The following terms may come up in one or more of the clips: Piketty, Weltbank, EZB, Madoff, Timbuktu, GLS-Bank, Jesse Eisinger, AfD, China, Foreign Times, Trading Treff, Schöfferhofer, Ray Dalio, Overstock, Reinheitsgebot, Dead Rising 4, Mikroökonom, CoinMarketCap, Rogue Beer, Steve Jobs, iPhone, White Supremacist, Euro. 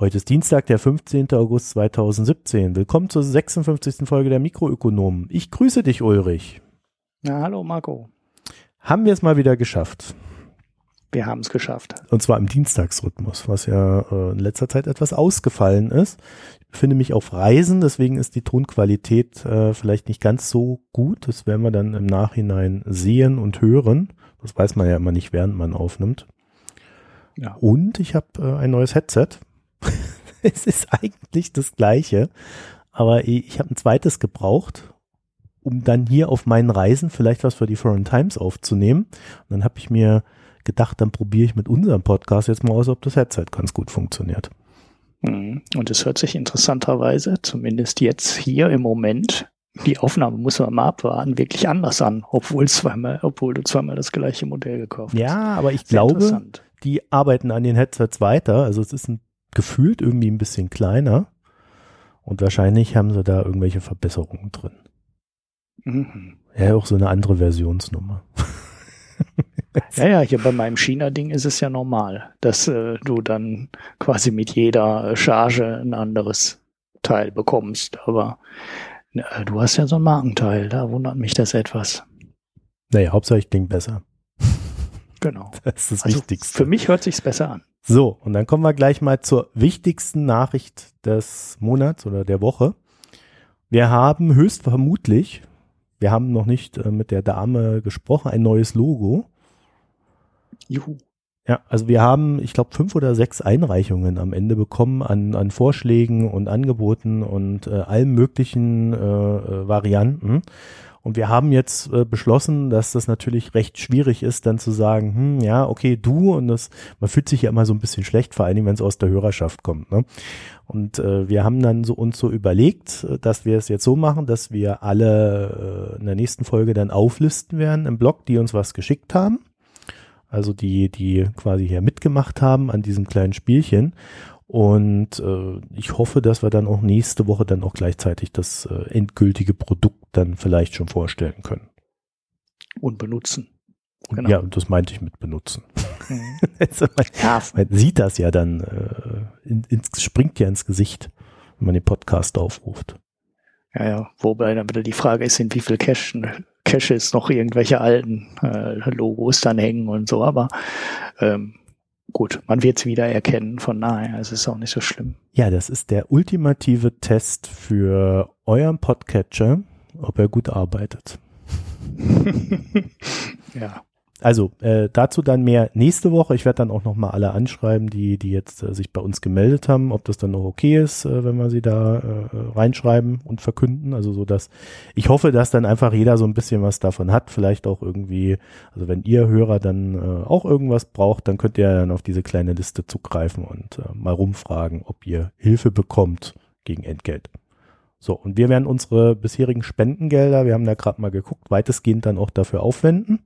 Heute ist Dienstag, der 15. August 2017. Willkommen zur 56. Folge der Mikroökonomen. Ich grüße dich, Ulrich. Na, hallo, Marco. Haben wir es mal wieder geschafft? Wir haben es geschafft. Und zwar im Dienstagsrhythmus, was ja in letzter Zeit etwas ausgefallen ist. Ich befinde mich auf Reisen, deswegen ist die Tonqualität vielleicht nicht ganz so gut. Das werden wir dann im Nachhinein sehen und hören. Das weiß man ja immer nicht, während man aufnimmt. Ja. Und ich habe ein neues Headset. Es ist eigentlich das Gleiche, aber ich habe ein zweites gebraucht, um dann hier auf meinen Reisen vielleicht was für die Foreign Times aufzunehmen. Und dann habe ich mir gedacht, dann probiere ich mit unserem Podcast jetzt mal aus, ob das Headset ganz gut funktioniert. Und es hört sich interessanterweise, zumindest jetzt hier im Moment, die Aufnahme muss man mal abwarten, wirklich anders an, obwohl du zweimal das gleiche Modell gekauft hast. Ja, aber ich glaube, die arbeiten an den Headsets weiter, also es ist gefühlt irgendwie ein bisschen kleiner und wahrscheinlich haben sie da irgendwelche Verbesserungen drin. Mhm. Ja, auch so eine andere Versionsnummer. Ja, hier bei meinem China-Ding ist es ja normal, dass du dann quasi mit jeder Charge ein anderes Teil bekommst, aber du hast ja so ein Markenteil, da wundert mich das etwas. Naja, hauptsächlich klingt besser. Genau. Das ist das Wichtigste. Für mich hört sich's besser an. So, und dann kommen wir gleich mal zur wichtigsten Nachricht des Monats oder der Woche. Wir haben noch nicht mit der Dame gesprochen, ein neues Logo. Juhu. Ja, also wir haben, ich glaube, 5 oder 6 Einreichungen am Ende bekommen an Vorschlägen und Angeboten und allen möglichen Varianten. Und wir haben jetzt beschlossen, dass das natürlich recht schwierig ist, dann zu sagen, ja, okay, du, und das, man fühlt sich ja immer so ein bisschen schlecht, vor allem, wenn es aus der Hörerschaft kommt, ne? Und wir haben dann uns überlegt, dass wir es jetzt so machen, dass wir alle in der nächsten Folge dann auflisten werden im Blog, die uns was geschickt haben, also die quasi hier mitgemacht haben an diesem kleinen Spielchen. Und ich hoffe, dass wir dann auch nächste Woche dann auch gleichzeitig das endgültige Produkt dann vielleicht schon vorstellen können. Und benutzen. Genau. Ja, und das meinte ich mit benutzen. Also man sieht das ja dann, springt ja ins Gesicht, wenn man den Podcast aufruft. Ja, wobei dann wieder die Frage ist, in wie viel Caches noch irgendwelche alten Logos dann hängen und so, aber gut, man wird es wieder erkennen, von daher ist es auch nicht so schlimm. Ja, das ist der ultimative Test für euren Podcatcher, ob er gut arbeitet. Ja. Also dazu dann mehr nächste Woche. Ich werde dann auch nochmal alle anschreiben, die jetzt sich bei uns gemeldet haben, ob das dann noch okay ist, wenn wir sie da reinschreiben und verkünden. Also so, dass ich hoffe, dass dann einfach jeder so ein bisschen was davon hat. Vielleicht auch irgendwie, also wenn ihr Hörer dann auch irgendwas braucht, dann könnt ihr dann auf diese kleine Liste zugreifen und mal rumfragen, ob ihr Hilfe bekommt gegen Entgelt. So, und wir werden unsere bisherigen Spendengelder, wir haben da gerade mal geguckt, weitestgehend dann auch dafür aufwenden.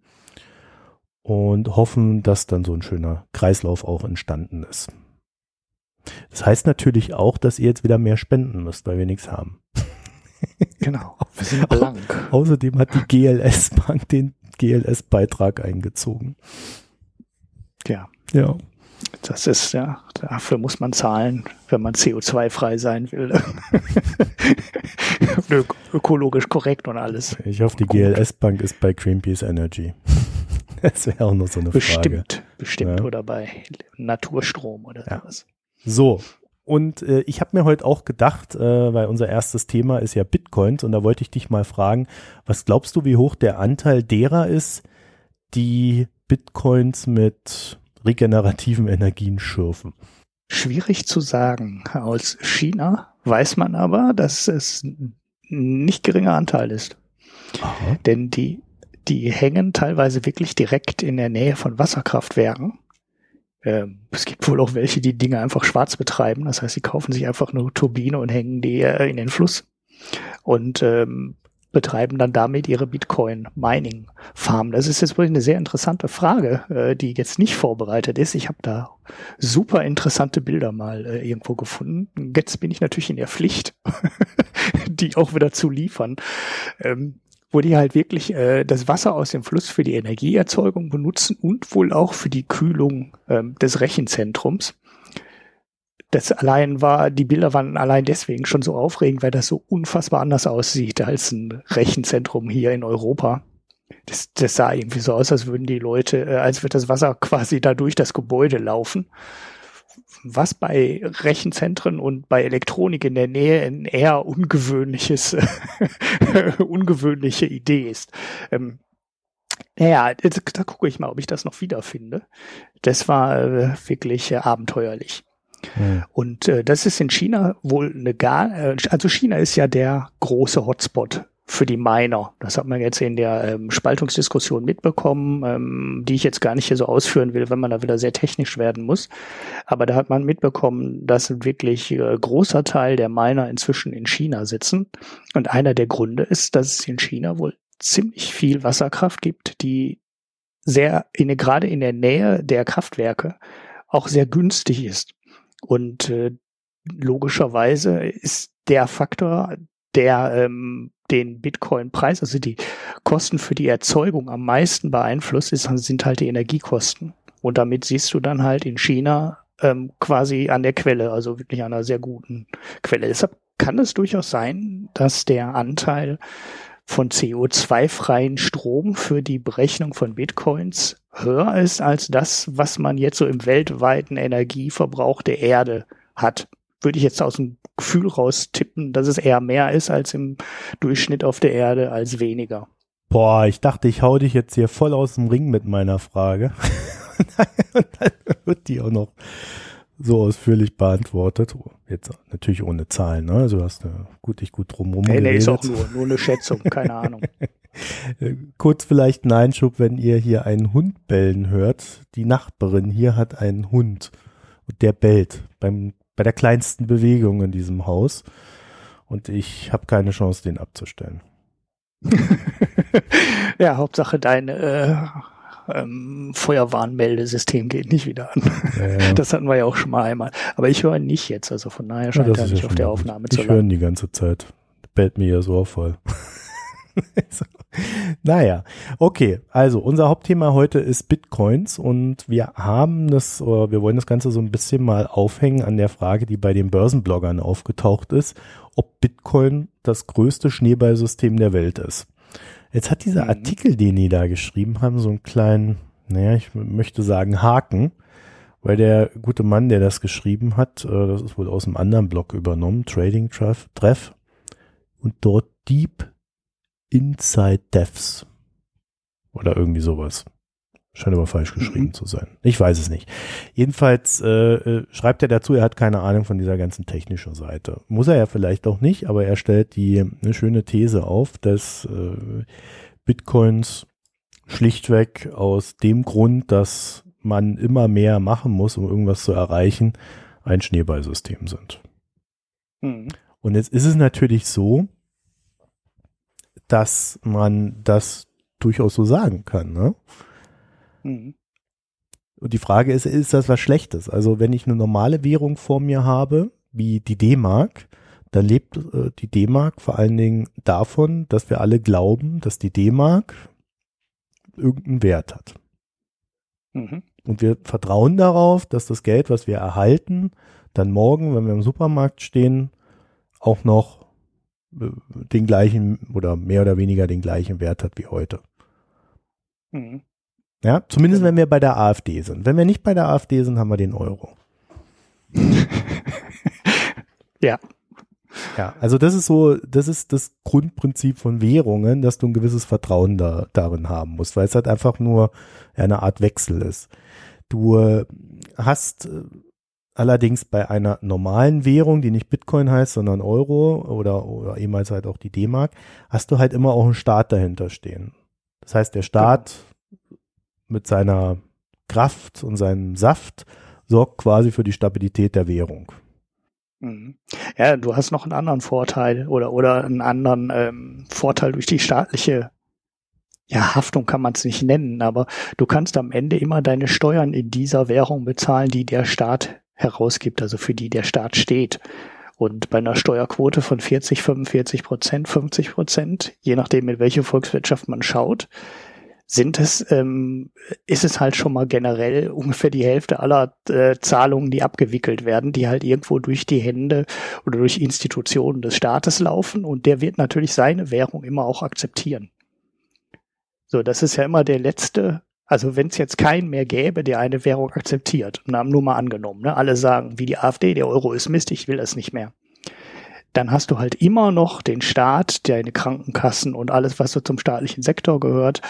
Und hoffen, dass dann so ein schöner Kreislauf auch entstanden ist. Das heißt natürlich auch, dass ihr jetzt wieder mehr spenden müsst, weil wir nichts haben. Genau. Wir sind blank. Außerdem hat die GLS-Bank den GLS-Beitrag eingezogen. Ja. Das ist, ja, dafür muss man zahlen, wenn man CO2-frei sein will. Ökologisch korrekt und alles. Ich hoffe, die GLS-Bank ist bei Greenpeace Energy. Das wäre auch noch so eine Frage. Bestimmt. Ja. Oder bei Naturstrom oder sowas. So, und ich habe mir heute auch gedacht, weil unser erstes Thema ist ja Bitcoins und da wollte ich dich mal fragen, was glaubst du, wie hoch der Anteil derer ist, die Bitcoins mit regenerativen Energien schürfen? Schwierig zu sagen. Aus China weiß man aber, dass es ein nicht geringer Anteil ist. Aha. Denn die hängen teilweise wirklich direkt in der Nähe von Wasserkraftwerken. Es gibt wohl auch welche, die Dinge einfach schwarz betreiben. Das heißt, sie kaufen sich einfach eine Turbine und hängen die in den Fluss und betreiben dann damit ihre Bitcoin-Mining-Farm. Das ist jetzt wirklich eine sehr interessante Frage, die jetzt nicht vorbereitet ist. Ich habe da super interessante Bilder mal irgendwo gefunden. Jetzt bin ich natürlich in der Pflicht, die auch wieder zu liefern. Wo die halt wirklich das Wasser aus dem Fluss für die Energieerzeugung benutzen und wohl auch für die Kühlung des Rechenzentrums. Das allein war, die Bilder waren allein deswegen schon so aufregend, weil das so unfassbar anders aussieht als ein Rechenzentrum hier in Europa. Das sah irgendwie so aus, als würden die Leute, als würde das Wasser quasi da durch das Gebäude laufen. Was bei Rechenzentren und bei Elektronik in der Nähe ein eher ungewöhnliche Idee ist. Naja, da gucke ich mal, ob ich das noch wiederfinde. Das war wirklich abenteuerlich. Mhm. Und das ist in China wohl also China ist ja der große Hotspot für die Miner. Das hat man jetzt in der Spaltungsdiskussion mitbekommen, die ich jetzt gar nicht hier so ausführen will, wenn man da wieder sehr technisch werden muss. Aber da hat man mitbekommen, dass ein wirklich großer Teil der Miner inzwischen in China sitzen. Und einer der Gründe ist, dass es in China wohl ziemlich viel Wasserkraft gibt, die gerade in der Nähe der Kraftwerke auch sehr günstig ist. Und logischerweise ist der Faktor, der den Bitcoin-Preis, also die Kosten für die Erzeugung am meisten beeinflusst, sind halt die Energiekosten. Und damit siehst du dann halt in China quasi an der Quelle, also wirklich an einer sehr guten Quelle. Deshalb kann es durchaus sein, dass der Anteil von CO2-freien Strom für die Berechnung von Bitcoins höher ist als das, was man jetzt so im weltweiten Energieverbrauch der Erde hat. Würde ich jetzt aus dem Gefühl raus tippen, dass es eher mehr ist als im Durchschnitt auf der Erde als weniger. Boah, ich dachte, ich hau dich jetzt hier voll aus dem Ring mit meiner Frage. Und dann wird die auch noch so ausführlich beantwortet. Jetzt natürlich ohne Zahlen, ne? Also hast du gut drumherum geredet. Nee, ist auch nur eine Schätzung, keine Ahnung. Kurz vielleicht ein Einschub, wenn ihr hier einen Hund bellen hört. Die Nachbarin hier hat einen Hund und der bellt bei der kleinsten Bewegung in diesem Haus. Und ich habe keine Chance, den abzustellen. Ja, Hauptsache dein Feuerwarnmeldesystem geht nicht wieder an. Ja. Das hatten wir ja auch schon mal einmal. Aber ich höre ihn nicht jetzt, also von daher scheint er nicht auf der Aufnahme zu sein. Ich höre ihn die ganze Zeit. Bellt mir ja so auf voll. So. Naja, okay. Also unser Hauptthema heute ist Bitcoins und wir wollen das Ganze so ein bisschen mal aufhängen an der Frage, die bei den Börsenbloggern aufgetaucht ist, ob Bitcoin das größte Schneeballsystem der Welt ist. Jetzt hat dieser Artikel, den die da geschrieben haben, so einen kleinen, ich möchte sagen Haken, weil der gute Mann, der das geschrieben hat, das ist wohl aus einem anderen Blog übernommen, Trading Treff, und dort Deep Inside Devs oder irgendwie sowas. Scheint aber falsch geschrieben zu sein. Ich weiß es nicht. Jedenfalls schreibt er dazu, er hat keine Ahnung von dieser ganzen technischen Seite. Muss er ja vielleicht auch nicht, aber er stellt eine schöne These auf, dass Bitcoins schlichtweg aus dem Grund, dass man immer mehr machen muss, um irgendwas zu erreichen, ein Schneeballsystem sind. Mhm. Und jetzt ist es natürlich so, dass man das durchaus so sagen kann, ne? Mhm. Und die Frage ist das was Schlechtes? Also wenn ich eine normale Währung vor mir habe, wie die D-Mark, dann lebt die D-Mark vor allen Dingen davon, dass wir alle glauben, dass die D-Mark irgendeinen Wert hat. Mhm. Und wir vertrauen darauf, dass das Geld, was wir erhalten, dann morgen, wenn wir im Supermarkt stehen, auch noch den gleichen oder mehr oder weniger den gleichen Wert hat wie heute. Mhm. Ja, zumindest wenn wir bei der AfD sind. Wenn wir nicht bei der AfD sind, haben wir den Euro. Ja. Ja, also das ist das Grundprinzip von Währungen, dass du ein gewisses Vertrauen darin haben musst, weil es halt einfach nur eine Art Wechsel ist. Du hast allerdings bei einer normalen Währung, die nicht Bitcoin heißt, sondern Euro oder ehemals halt auch die D-Mark, hast du halt immer auch einen Staat dahinter stehen. Das heißt, der Staat mit seiner Kraft und seinem Saft sorgt quasi für die Stabilität der Währung. Ja, du hast noch einen anderen Vorteil oder einen anderen Vorteil durch die staatliche Haftung kann man es nicht nennen, aber du kannst am Ende immer deine Steuern in dieser Währung bezahlen, die der Staat herausgibt, also für die der Staat steht. Und bei einer Steuerquote von 40, 45%, 50%, je nachdem, in welche Volkswirtschaft man schaut, ist es halt schon mal generell ungefähr die Hälfte aller Zahlungen, die abgewickelt werden, die halt irgendwo durch die Hände oder durch Institutionen des Staates laufen, und der wird natürlich seine Währung immer auch akzeptieren. So, das ist ja immer der letzte, also wenn es jetzt keinen mehr gäbe, der eine Währung akzeptiert, und haben nur mal angenommen, ne? Alle sagen, wie die AfD, der Euro ist Mist, ich will das nicht mehr. Dann hast du halt immer noch den Staat, deine Krankenkassen und alles, was so zum staatlichen Sektor gehört,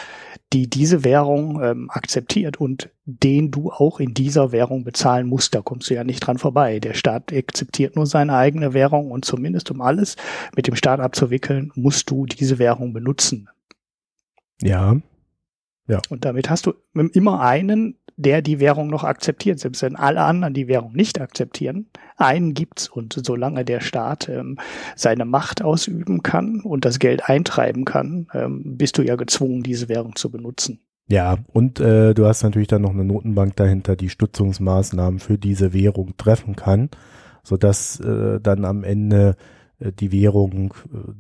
die diese Währung akzeptiert und den du auch in dieser Währung bezahlen musst. Da kommst du ja nicht dran vorbei. Der Staat akzeptiert nur seine eigene Währung, und zumindest um alles mit dem Staat abzuwickeln, musst du diese Währung benutzen. Ja. Ja. Und damit hast du immer einen, der die Währung noch akzeptiert, selbst wenn alle anderen die Währung nicht akzeptieren. Einen gibt's, und solange der Staat seine Macht ausüben kann und das Geld eintreiben kann, bist du ja gezwungen, diese Währung zu benutzen. Ja, und du hast natürlich dann noch eine Notenbank dahinter, die Stützungsmaßnahmen für diese Währung treffen kann, sodass dann am Ende die Währung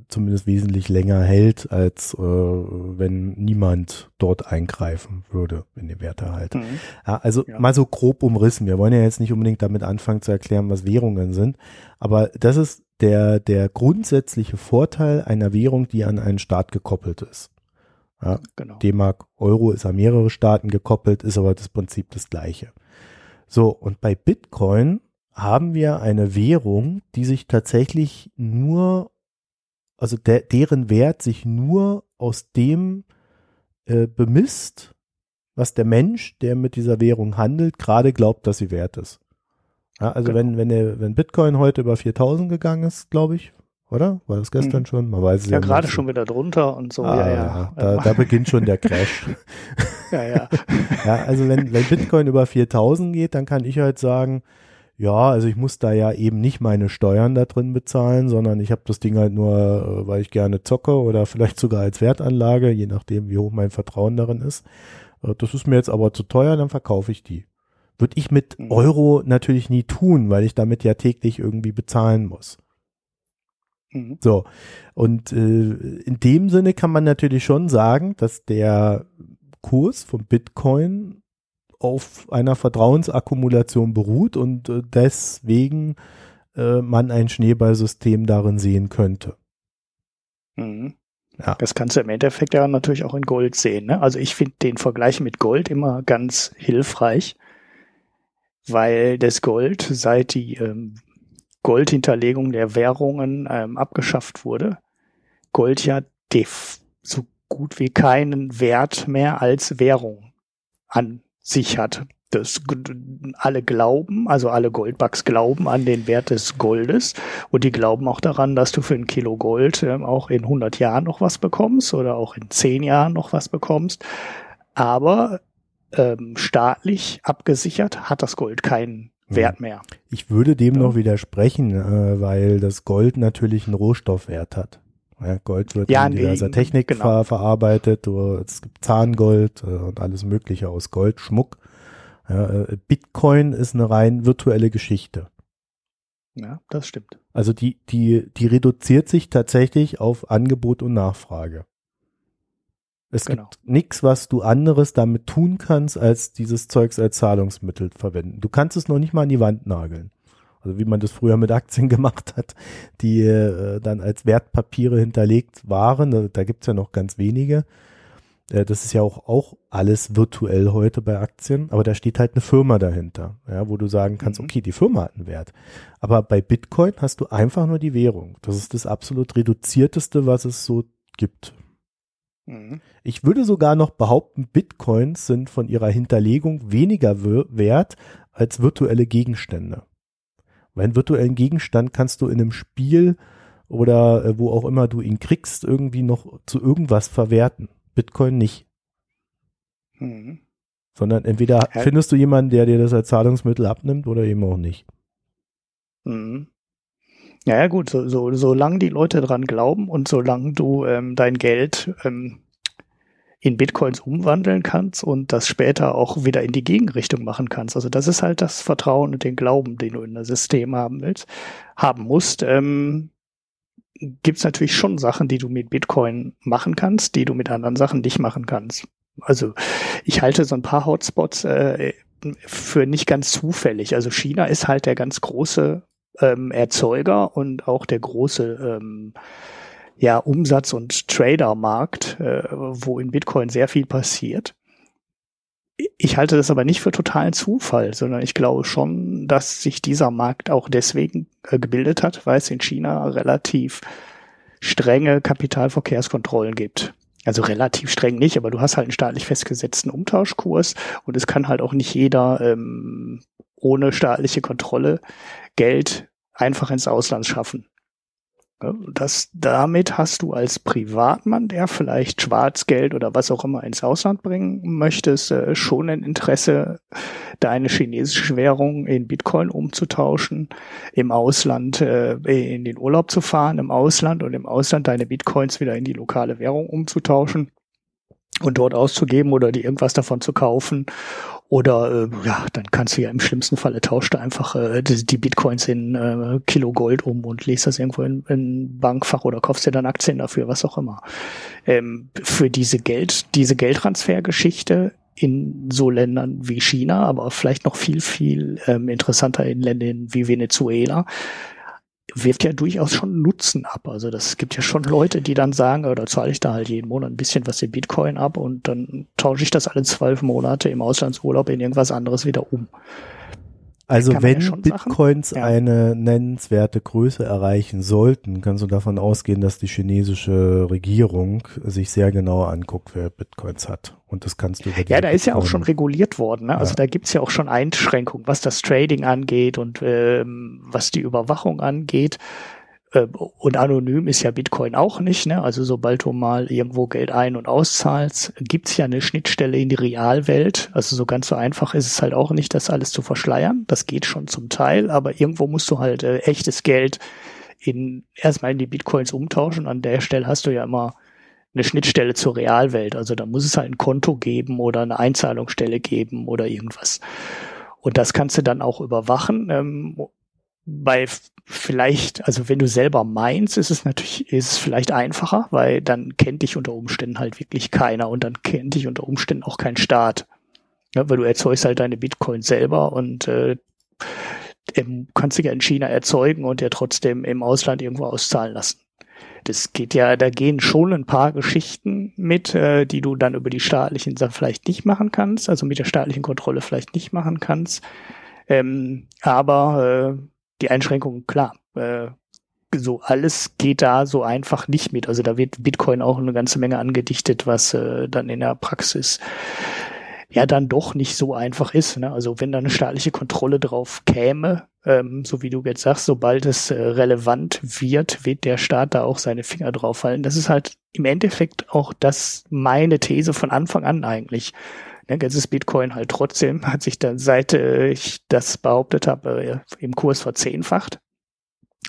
zumindest wesentlich länger hält, als wenn niemand dort eingreifen würde in den Werterhalt. Mhm. Ja, also ja, mal so grob umrissen. Wir wollen ja jetzt nicht unbedingt damit anfangen zu erklären, was Währungen sind, aber das ist der grundsätzliche Vorteil einer Währung, die an einen Staat gekoppelt ist. Ja, genau. D-Mark, Euro ist an mehrere Staaten gekoppelt, ist aber das Prinzip das gleiche. So, und bei Bitcoin haben wir eine Währung, die sich tatsächlich nur, also deren Wert sich nur aus dem bemisst, was der Mensch, der mit dieser Währung handelt, gerade glaubt, dass sie wert ist. Ja, also genau. wenn Bitcoin heute über 4.000 gegangen ist, glaube ich, oder? War das gestern schon? Man weiß es ja gerade schon wieder drunter und so. Da beginnt schon der Crash. Ja, also wenn Bitcoin über 4.000 geht, dann kann ich halt sagen, ja, also ich muss da ja eben nicht meine Steuern da drin bezahlen, sondern ich habe das Ding halt nur, weil ich gerne zocke oder vielleicht sogar als Wertanlage, je nachdem, wie hoch mein Vertrauen darin ist. Das ist mir jetzt aber zu teuer, dann verkaufe ich die. Würde ich mit Euro natürlich nie tun, weil ich damit ja täglich irgendwie bezahlen muss. So, und in dem Sinne kann man natürlich schon sagen, dass der Kurs von Bitcoin auf einer Vertrauensakkumulation beruht und deswegen man ein Schneeballsystem darin sehen könnte. Mhm. Ja. Das kannst du im Endeffekt ja natürlich auch in Gold sehen, ne? Also ich finde den Vergleich mit Gold immer ganz hilfreich, weil das Gold, seit die Goldhinterlegung der Währungen abgeschafft wurde, Gold ja so gut wie keinen Wert mehr als Währung an sich hat. Das alle glauben, also alle Goldbugs glauben an den Wert des Goldes, und die glauben auch daran, dass du für ein Kilo Gold auch in 100 Jahren noch was bekommst oder auch in 10 Jahren noch was bekommst. Aber staatlich abgesichert hat das Gold keinen Wert mehr. Ich würde dem noch widersprechen, weil das Gold natürlich einen Rohstoffwert hat. Ja, Gold wird in diverser Technik verarbeitet, es gibt Zahngold und alles Mögliche aus Gold, Schmuck. Ja, Bitcoin ist eine rein virtuelle Geschichte. Ja, das stimmt. Also die reduziert sich tatsächlich auf Angebot und Nachfrage. Es gibt nichts, was du anderes damit tun kannst, als dieses Zeugs als Zahlungsmittel verwenden. Du kannst es noch nicht mal an die Wand nageln. Also wie man das früher mit Aktien gemacht hat, die dann als Wertpapiere hinterlegt waren. Da gibt es ja noch ganz wenige. Das ist ja auch alles virtuell heute bei Aktien. Aber da steht halt eine Firma dahinter, ja, wo du sagen kannst, okay, die Firma hat einen Wert. Aber bei Bitcoin hast du einfach nur die Währung. Das ist das absolut reduzierteste, was es so gibt. Mhm. Ich würde sogar noch behaupten, Bitcoins sind von ihrer Hinterlegung weniger wert als virtuelle Gegenstände. Weil einen virtuellen Gegenstand kannst du in einem Spiel oder wo auch immer du ihn kriegst, irgendwie noch zu irgendwas verwerten. Bitcoin nicht. Sondern entweder findest du jemanden, der dir das als Zahlungsmittel abnimmt, oder eben auch nicht. Ja gut, solange die Leute dran glauben und solange du dein Geld in Bitcoins umwandeln kannst und das später auch wieder in die Gegenrichtung machen kannst. Also das ist halt das Vertrauen und den Glauben, den du in das System haben musst. Gibt's natürlich schon Sachen, die du mit Bitcoin machen kannst, die du mit anderen Sachen nicht machen kannst. Also ich halte so ein paar Hotspots für nicht ganz zufällig. Also China ist halt der ganz große Erzeuger und auch der große Umsatz- und Tradermarkt, wo in Bitcoin sehr viel passiert. Ich halte das aber nicht für totalen Zufall, sondern ich glaube schon, dass sich dieser Markt auch deswegen gebildet hat, weil es in China relativ strenge Kapitalverkehrskontrollen gibt. Also relativ streng nicht, aber du hast halt einen staatlich festgesetzten Umtauschkurs und es kann halt auch nicht jeder ohne staatliche Kontrolle Geld einfach ins Ausland schaffen. Damit hast du als Privatmann, der vielleicht Schwarzgeld oder was auch immer ins Ausland bringen möchtest, schon ein Interesse, deine chinesische Währung in Bitcoin umzutauschen, im Ausland in den Urlaub zu fahren, im Ausland deine Bitcoins wieder in die lokale Währung umzutauschen und dort auszugeben oder dir irgendwas davon zu kaufen. Oder dann kannst du ja im schlimmsten Falle tauscht einfach die Bitcoins in Kilo Gold um und legst das irgendwo in ein Bankfach oder kaufst dir dann Aktien dafür, was auch immer. Für diese Geldtransfergeschichte in so Ländern wie China, aber vielleicht noch viel, viel interessanter in Ländern wie Venezuela, wirft ja durchaus schon Nutzen ab. Also das gibt ja schon Leute, die dann sagen, da zahle ich da halt jeden Monat ein bisschen was in Bitcoin ab und dann tausche ich das alle 12 Monate im Auslandsurlaub in irgendwas anderes wieder um. Also wenn ja Bitcoins eine nennenswerte Größe erreichen sollten, kannst du davon ausgehen, dass die chinesische Regierung sich sehr genau anguckt, wer Bitcoins hat. Und das kannst du über die da Bitcoin ist ja auch schon reguliert worden. Ne? Also da gibt's ja auch schon Einschränkungen, was das Trading angeht und was die Überwachung angeht. Und anonym ist ja Bitcoin auch nicht, ne? Also sobald du mal irgendwo Geld ein- und auszahlst, gibt's ja eine Schnittstelle in die Realwelt. Also so ganz so einfach ist es halt auch nicht, das alles zu verschleiern. Das geht schon zum Teil, aber irgendwo musst du halt echtes Geld erstmal in die Bitcoins umtauschen. An der Stelle hast du ja immer eine Schnittstelle zur Realwelt. Also da muss es halt ein Konto geben oder eine Einzahlungsstelle geben oder irgendwas. Und das kannst du dann auch überwachen. Also wenn du selber meinst, ist es vielleicht einfacher, weil dann kennt dich unter Umständen halt wirklich keiner und dann kennt dich unter Umständen auch kein Staat. Ja, weil du erzeugst halt deine Bitcoins selber und kannst sie ja in China erzeugen und ja trotzdem im Ausland irgendwo auszahlen lassen. Da gehen schon ein paar Geschichten mit, die du dann über die staatlichen Sachen vielleicht nicht machen kannst, also mit der staatlichen Kontrolle vielleicht nicht machen kannst. Aber die Einschränkungen, klar, so alles geht da so einfach nicht mit. Also da wird Bitcoin auch eine ganze Menge angedichtet, was dann in der Praxis ja dann doch nicht so einfach ist. Ne? Also wenn da eine staatliche Kontrolle drauf käme, so wie du jetzt sagst, sobald es relevant wird, wird der Staat da auch seine Finger drauf halten. Das ist halt im Endeffekt auch meine These von Anfang an eigentlich. Jetzt ist Bitcoin halt trotzdem, hat sich dann, seit ich das behauptet habe, im Kurs verzehnfacht.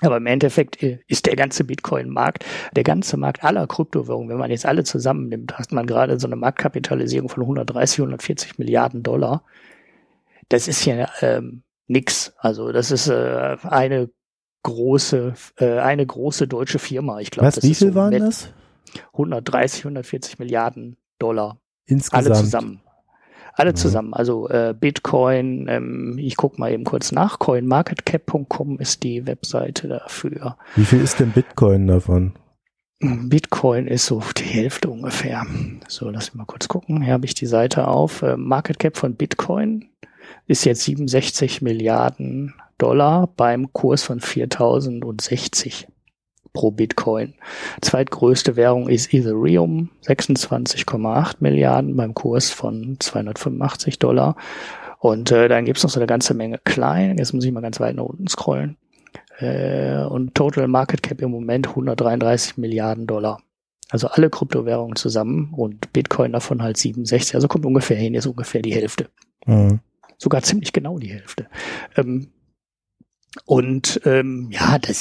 Aber im Endeffekt ist der ganze Bitcoin-Markt, der ganze Markt aller Kryptowährungen, wenn man jetzt alle zusammennimmt, hat man gerade so eine Marktkapitalisierung von 140 Milliarden $. Das ist ja nix. Also das ist eine große deutsche Firma. Ich glaube, wie viel waren das? 140 Milliarden $. Insgesamt. Alle zusammen. Also Bitcoin, ich guck mal eben kurz nach, CoinMarketCap.com ist die Webseite dafür. Wie viel ist denn Bitcoin davon? Bitcoin ist so die Hälfte ungefähr. So, lass mich mal kurz gucken. Hier habe ich die Seite auf. Market Cap von Bitcoin ist jetzt 67 Milliarden $, beim Kurs von 4.060 pro Bitcoin. Zweitgrößte Währung ist Ethereum, 26,8 Milliarden beim Kurs von $285. Und dann gibt es noch so eine ganze Menge klein. Jetzt muss ich mal ganz weit nach unten scrollen. Und Total Market Cap im Moment 133 Milliarden $. Also alle Kryptowährungen zusammen und Bitcoin davon halt 67. Also kommt ungefähr hin, ist ungefähr die Hälfte. Mhm. Sogar ziemlich genau die Hälfte. Das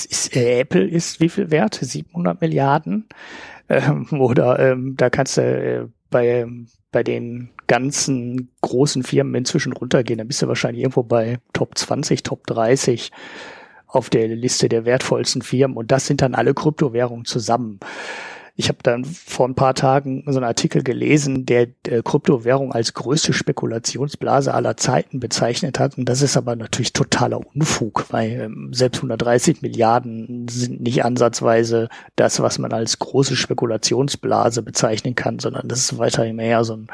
ist Apple ist wie viel wert? 700 Milliarden. Da kannst du bei den ganzen großen Firmen inzwischen runtergehen. Dann bist du wahrscheinlich irgendwo bei Top 20, Top 30 auf der Liste der wertvollsten Firmen. Und das sind dann alle Kryptowährungen zusammen. Ich habe dann vor ein paar Tagen so einen Artikel gelesen, der Kryptowährung als größte Spekulationsblase aller Zeiten bezeichnet hat. Und das ist aber natürlich totaler Unfug, weil selbst 130 Milliarden sind nicht ansatzweise das, was man als große Spekulationsblase bezeichnen kann, sondern das ist weiterhin eher so ein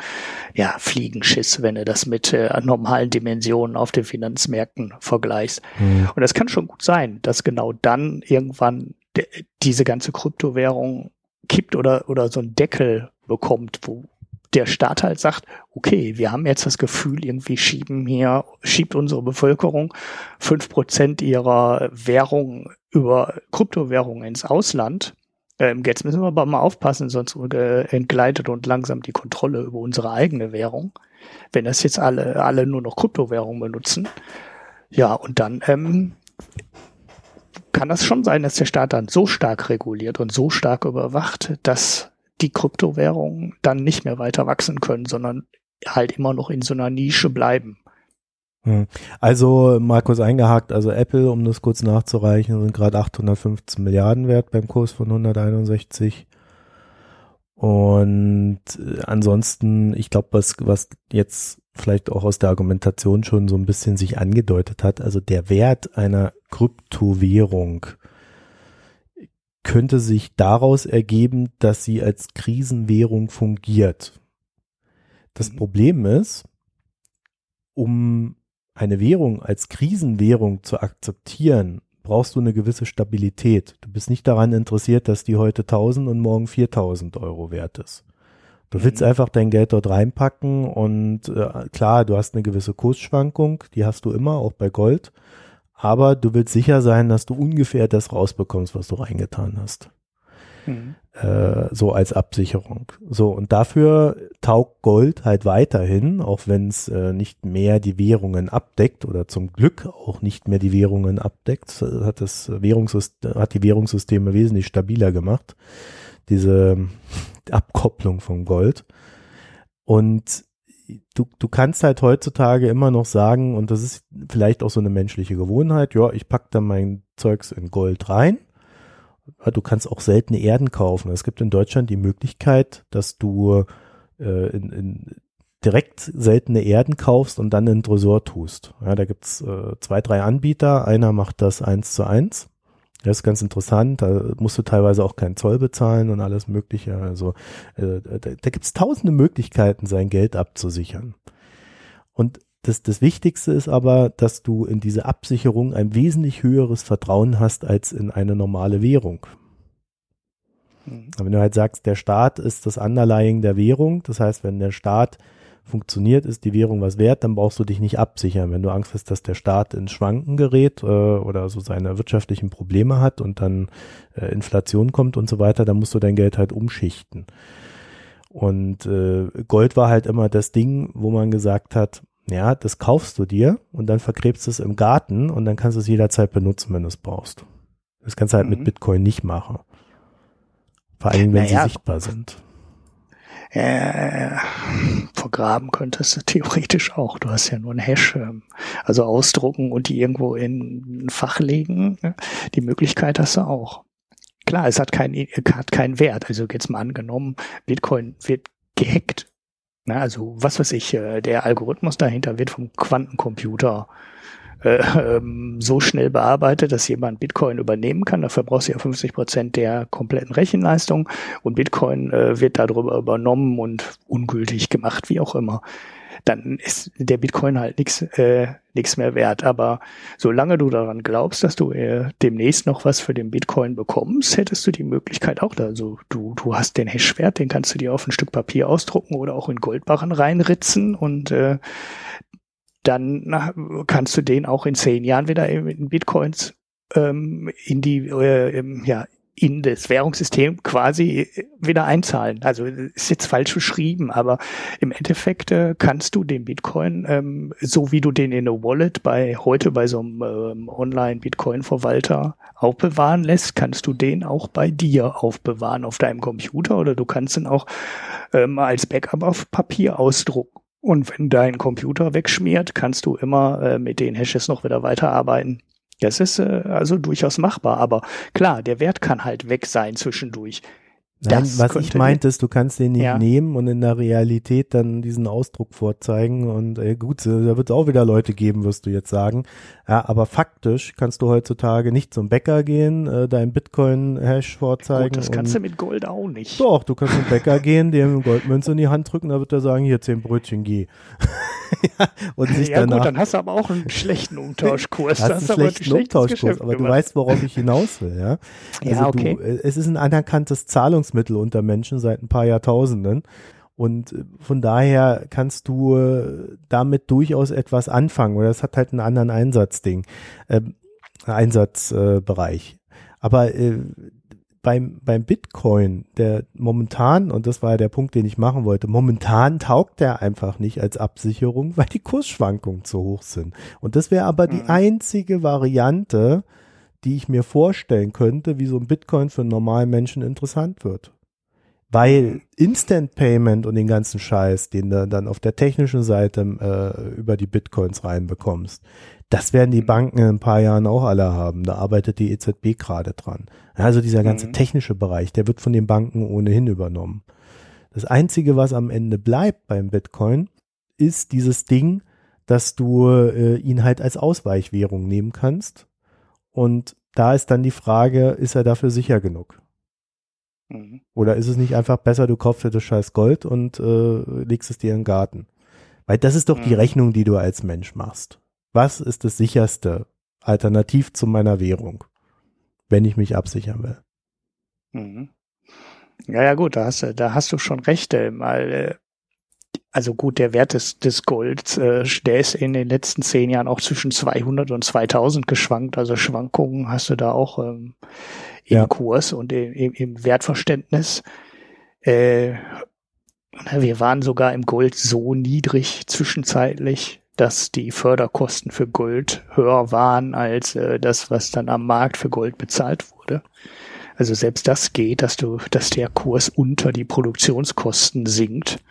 Fliegenschiss, wenn du das mit normalen Dimensionen auf den Finanzmärkten vergleichst. Mhm. Und das kann schon gut sein, dass genau dann irgendwann diese ganze Kryptowährung kippt oder so einen Deckel bekommt, wo der Staat halt sagt, okay, wir haben jetzt das Gefühl, irgendwie schiebt unsere Bevölkerung 5% ihrer Währung über Kryptowährungen ins Ausland. Jetzt müssen wir aber mal aufpassen, sonst entgleitet und langsam die Kontrolle über unsere eigene Währung. Wenn das jetzt alle nur noch Kryptowährungen benutzen, ja, und dann kann das schon sein, dass der Staat dann so stark reguliert und so stark überwacht, dass die Kryptowährungen dann nicht mehr weiter wachsen können, sondern halt immer noch in so einer Nische bleiben. Also, Markus eingehakt, also Apple, um das kurz nachzureichen, sind gerade 815 Milliarden wert beim Kurs von 161. Und ansonsten, ich glaube, was jetzt vielleicht auch aus der Argumentation schon so ein bisschen sich angedeutet hat, also der Wert einer Kryptowährung könnte sich daraus ergeben, dass sie als Krisenwährung fungiert. Das Problem ist, um eine Währung als Krisenwährung zu akzeptieren, brauchst du eine gewisse Stabilität. Du bist nicht daran interessiert, dass die heute 1.000 und morgen 4.000 Euro wert ist. Du willst einfach dein Geld dort reinpacken und klar, du hast eine gewisse Kursschwankung, die hast du immer, auch bei Gold, aber du willst sicher sein, dass du ungefähr das rausbekommst, was du reingetan hast. Mhm. So als Absicherung. So, und dafür taugt Gold halt weiterhin, auch wenn es nicht mehr die Währungen abdeckt oder zum Glück auch nicht mehr die Währungen abdeckt, hat die Währungssysteme wesentlich stabiler gemacht, diese Abkopplung von Gold. Und du kannst halt heutzutage immer noch sagen, und das ist vielleicht auch so eine menschliche Gewohnheit, ja, ich packe da mein Zeugs in Gold rein. Du kannst auch seltene Erden kaufen. Es gibt in Deutschland die Möglichkeit, dass du direkt seltene Erden kaufst und dann in den Tresor tust. Ja, da gibt es 2, 3 Anbieter. Einer macht das 1:1. Das ist ganz interessant. Da musst du teilweise auch keinen Zoll bezahlen und alles Mögliche. Also da gibt es tausende Möglichkeiten, sein Geld abzusichern. Und das Wichtigste ist aber, dass du in diese Absicherung ein wesentlich höheres Vertrauen hast als in eine normale Währung. Aber wenn du halt sagst, der Staat ist das Underlying der Währung, das heißt, wenn der Staat funktioniert, ist die Währung was wert, dann brauchst du dich nicht absichern. Wenn du Angst hast, dass der Staat ins Schwanken gerät oder so seine wirtschaftlichen Probleme hat und dann Inflation kommt und so weiter, dann musst du dein Geld halt umschichten. Und Gold war halt immer das Ding, wo man gesagt hat, ja, das kaufst du dir und dann vergräbst du es im Garten und dann kannst du es jederzeit benutzen, wenn du es brauchst. Das kannst du halt mit Bitcoin nicht machen. Vor allem, wenn sie sichtbar sind. Vergraben könntest du theoretisch auch. Du hast ja nur einen Hash. Also ausdrucken und die irgendwo in ein Fach legen. Die Möglichkeit hast du auch. Klar, es hat keinen Wert. Also jetzt mal angenommen, Bitcoin wird gehackt. Na, also was weiß ich, der Algorithmus dahinter wird vom Quantencomputer so schnell bearbeitet, dass jemand Bitcoin übernehmen kann. Dafür brauchst du ja 50% der kompletten Rechenleistung und Bitcoin wird darüber übernommen und ungültig gemacht, wie auch immer. Dann ist der Bitcoin halt nichts mehr wert. Aber solange du daran glaubst, dass du demnächst noch was für den Bitcoin bekommst, hättest du die Möglichkeit auch da. Also du hast den Hashwert, den kannst du dir auf ein Stück Papier ausdrucken oder auch in Goldbarren reinritzen und dann kannst du den auch in 10 Jahren wieder in Bitcoins in das Währungssystem quasi wieder einzahlen. Also ist jetzt falsch beschrieben, aber im Endeffekt kannst du den Bitcoin, so wie du den in eine Wallet heute bei so einem Online-Bitcoin-Verwalter aufbewahren lässt, kannst du den auch bei dir aufbewahren auf deinem Computer oder du kannst ihn auch als Backup auf Papier ausdrucken. Und wenn dein Computer wegschmiert, kannst du immer mit den Hashes noch wieder weiterarbeiten. Das ist also durchaus machbar, aber klar, der Wert kann halt weg sein zwischendurch. Nein, was ich meinte ist, du kannst den nicht nehmen und in der Realität dann diesen Ausdruck vorzeigen und gut, da wird es auch wieder Leute geben, wirst du jetzt sagen. Ja, aber faktisch kannst du heutzutage nicht zum Bäcker gehen, deinen Bitcoin-Hash vorzeigen. Gut, das kannst du mit Gold auch nicht. Doch, du kannst zum Bäcker gehen, dem Goldmünze in die Hand drücken, da wird er sagen, hier 10 Brötchen, geh. Ja, und sich danach, gut, dann hast du aber auch einen schlechten Umtauschkurs. Das ist ein schlechter Umtauschkurs, aber du weißt, worauf ich hinaus will. Ja, also ja, okay. Es ist ein anerkanntes Zahlungsmittel unter Menschen seit ein paar Jahrtausenden. Und von daher kannst du damit durchaus etwas anfangen. Oder es hat halt einen anderen Einsatzbereich. Aber beim Bitcoin, der momentan, und das war ja der Punkt, den ich machen wollte, momentan taugt der einfach nicht als Absicherung, weil die Kursschwankungen zu hoch sind. Und das wäre aber die einzige Variante, die ich mir vorstellen könnte, wie so ein Bitcoin für einen normalen Menschen interessant wird. Weil Instant Payment und den ganzen Scheiß, den du dann auf der technischen Seite über die Bitcoins reinbekommst, das werden die Banken in ein paar Jahren auch alle haben. Da arbeitet die EZB gerade dran. Also dieser ganze technische Bereich, der wird von den Banken ohnehin übernommen. Das Einzige, was am Ende bleibt beim Bitcoin, ist dieses Ding, dass du ihn halt als Ausweichwährung nehmen kannst. Und da ist dann die Frage, ist er dafür sicher genug? Mhm. Oder ist es nicht einfach besser, du kaufst dir das scheiß Gold und legst es dir in den Garten? Weil das ist doch die Rechnung, die du als Mensch machst. Was ist das sicherste Alternativ zu meiner Währung, wenn ich mich absichern will? Mhm. Ja gut, da hast du schon recht. Also gut, der Wert des Golds, der ist in den letzten 10 Jahren auch zwischen 200 und 2000 geschwankt. Also Schwankungen hast du da auch im Kurs und im Wertverständnis. Wir waren sogar im Gold so niedrig zwischenzeitlich, dass die Förderkosten für Gold höher waren als das, was dann am Markt für Gold bezahlt wurde. Also selbst das geht, dass der Kurs unter die Produktionskosten sinkt.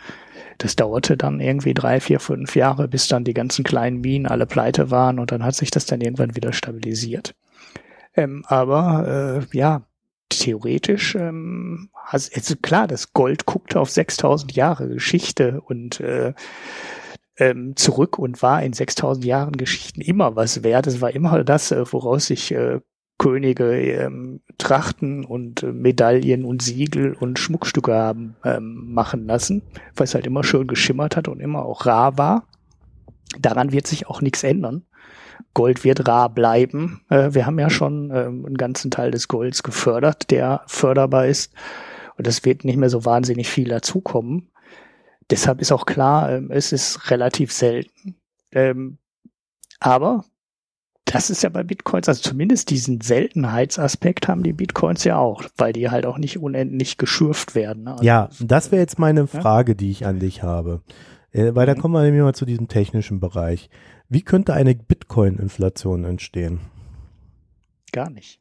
Das dauerte dann irgendwie 3, 4, 5 Jahre, bis dann die ganzen kleinen Minen alle pleite waren und dann hat sich das dann irgendwann wieder stabilisiert. Theoretisch, also klar, das Gold guckte auf 6000 Jahre Geschichte und zurück und war in 6000 Jahren Geschichten immer was wert. Es war immer das, woraus sich Könige Trachten und Medaillen und Siegel und Schmuckstücke haben machen lassen, weil es halt immer schön geschimmert hat und immer auch rar war. Daran wird sich auch nichts ändern. Gold wird rar bleiben. Wir haben ja schon einen ganzen Teil des Golds gefördert, der förderbar ist. Und es wird nicht mehr so wahnsinnig viel dazukommen. Deshalb ist auch klar, es ist relativ selten. Aber das ist ja bei Bitcoins, also zumindest diesen Seltenheitsaspekt haben die Bitcoins ja auch, weil die halt auch nicht unendlich geschürft werden. Also ja, das wäre jetzt meine Frage, die ich an dich habe. Weil da kommen wir nämlich mal zu diesem technischen Bereich. Wie könnte eine Bitcoin-Inflation entstehen? Gar nicht.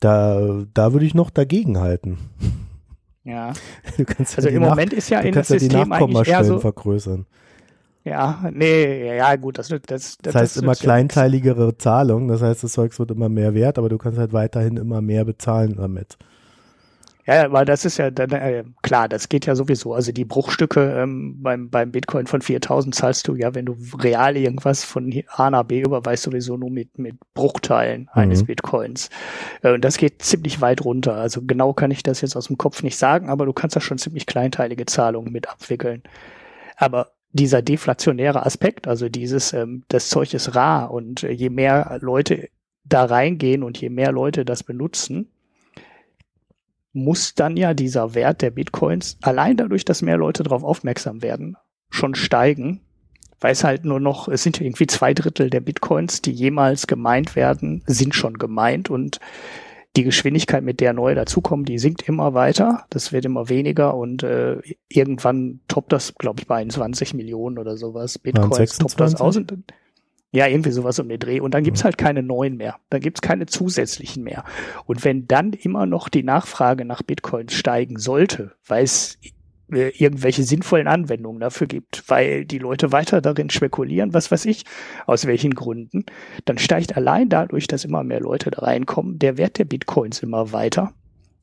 Da würde ich noch dagegen halten. Ja, also im Moment ist ja in das System eigentlich eher so vergrößern. Ja, nee, ja gut, das heißt immer kleinteiligere Zahlungen, das heißt, das Zeugs wird immer mehr wert, aber du kannst halt weiterhin immer mehr bezahlen damit. Ja, weil das ist ja, klar, das geht ja sowieso, also die Bruchstücke beim Bitcoin von 4.000 zahlst du ja, wenn du real irgendwas von A nach B überweist, sowieso nur mit Bruchteilen eines Bitcoins. Und das geht ziemlich weit runter, also genau kann ich das jetzt aus dem Kopf nicht sagen, aber du kannst da schon ziemlich kleinteilige Zahlungen mit abwickeln. Aber dieser deflationäre Aspekt, also dieses, das Zeug ist rar und je mehr Leute da reingehen und je mehr Leute das benutzen, muss dann ja dieser Wert der Bitcoins allein dadurch, dass mehr Leute darauf aufmerksam werden, schon steigen, weil es halt nur noch, es sind irgendwie 2/3 der Bitcoins, die jemals gemeint werden, sind schon gemeint und die Geschwindigkeit, mit der neue dazukommen, die sinkt immer weiter, das wird immer weniger und irgendwann toppt das, glaube ich, bei 21 Millionen oder sowas. Bitcoins toppt das aus und ja, irgendwie sowas um den Dreh. Und dann gibt's halt keine neuen mehr. Dann gibt's keine zusätzlichen mehr. Und wenn dann immer noch die Nachfrage nach Bitcoins steigen sollte, weil es irgendwelche sinnvollen Anwendungen dafür gibt, weil die Leute weiter darin spekulieren, was weiß ich, aus welchen Gründen, dann steigt allein dadurch, dass immer mehr Leute da reinkommen, der Wert der Bitcoins immer weiter.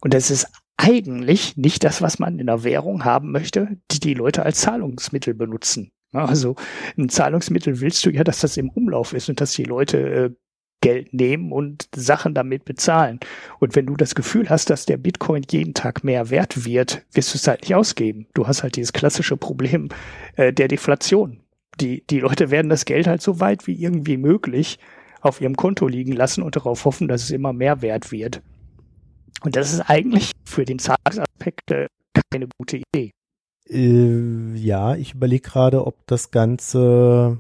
Und das ist eigentlich nicht das, was man in der Währung haben möchte, die die Leute als Zahlungsmittel benutzen. Also ein Zahlungsmittel willst du ja, dass das im Umlauf ist und dass die Leute Geld nehmen und Sachen damit bezahlen. Und wenn du das Gefühl hast, dass der Bitcoin jeden Tag mehr wert wird, wirst du es halt nicht ausgeben. Du hast halt dieses klassische Problem der Deflation. Die Leute werden das Geld halt so weit wie irgendwie möglich auf ihrem Konto liegen lassen und darauf hoffen, dass es immer mehr wert wird. Und das ist eigentlich für den Zahlungsaspekt keine gute Idee. Ja, ich überlege gerade, ob das Ganze,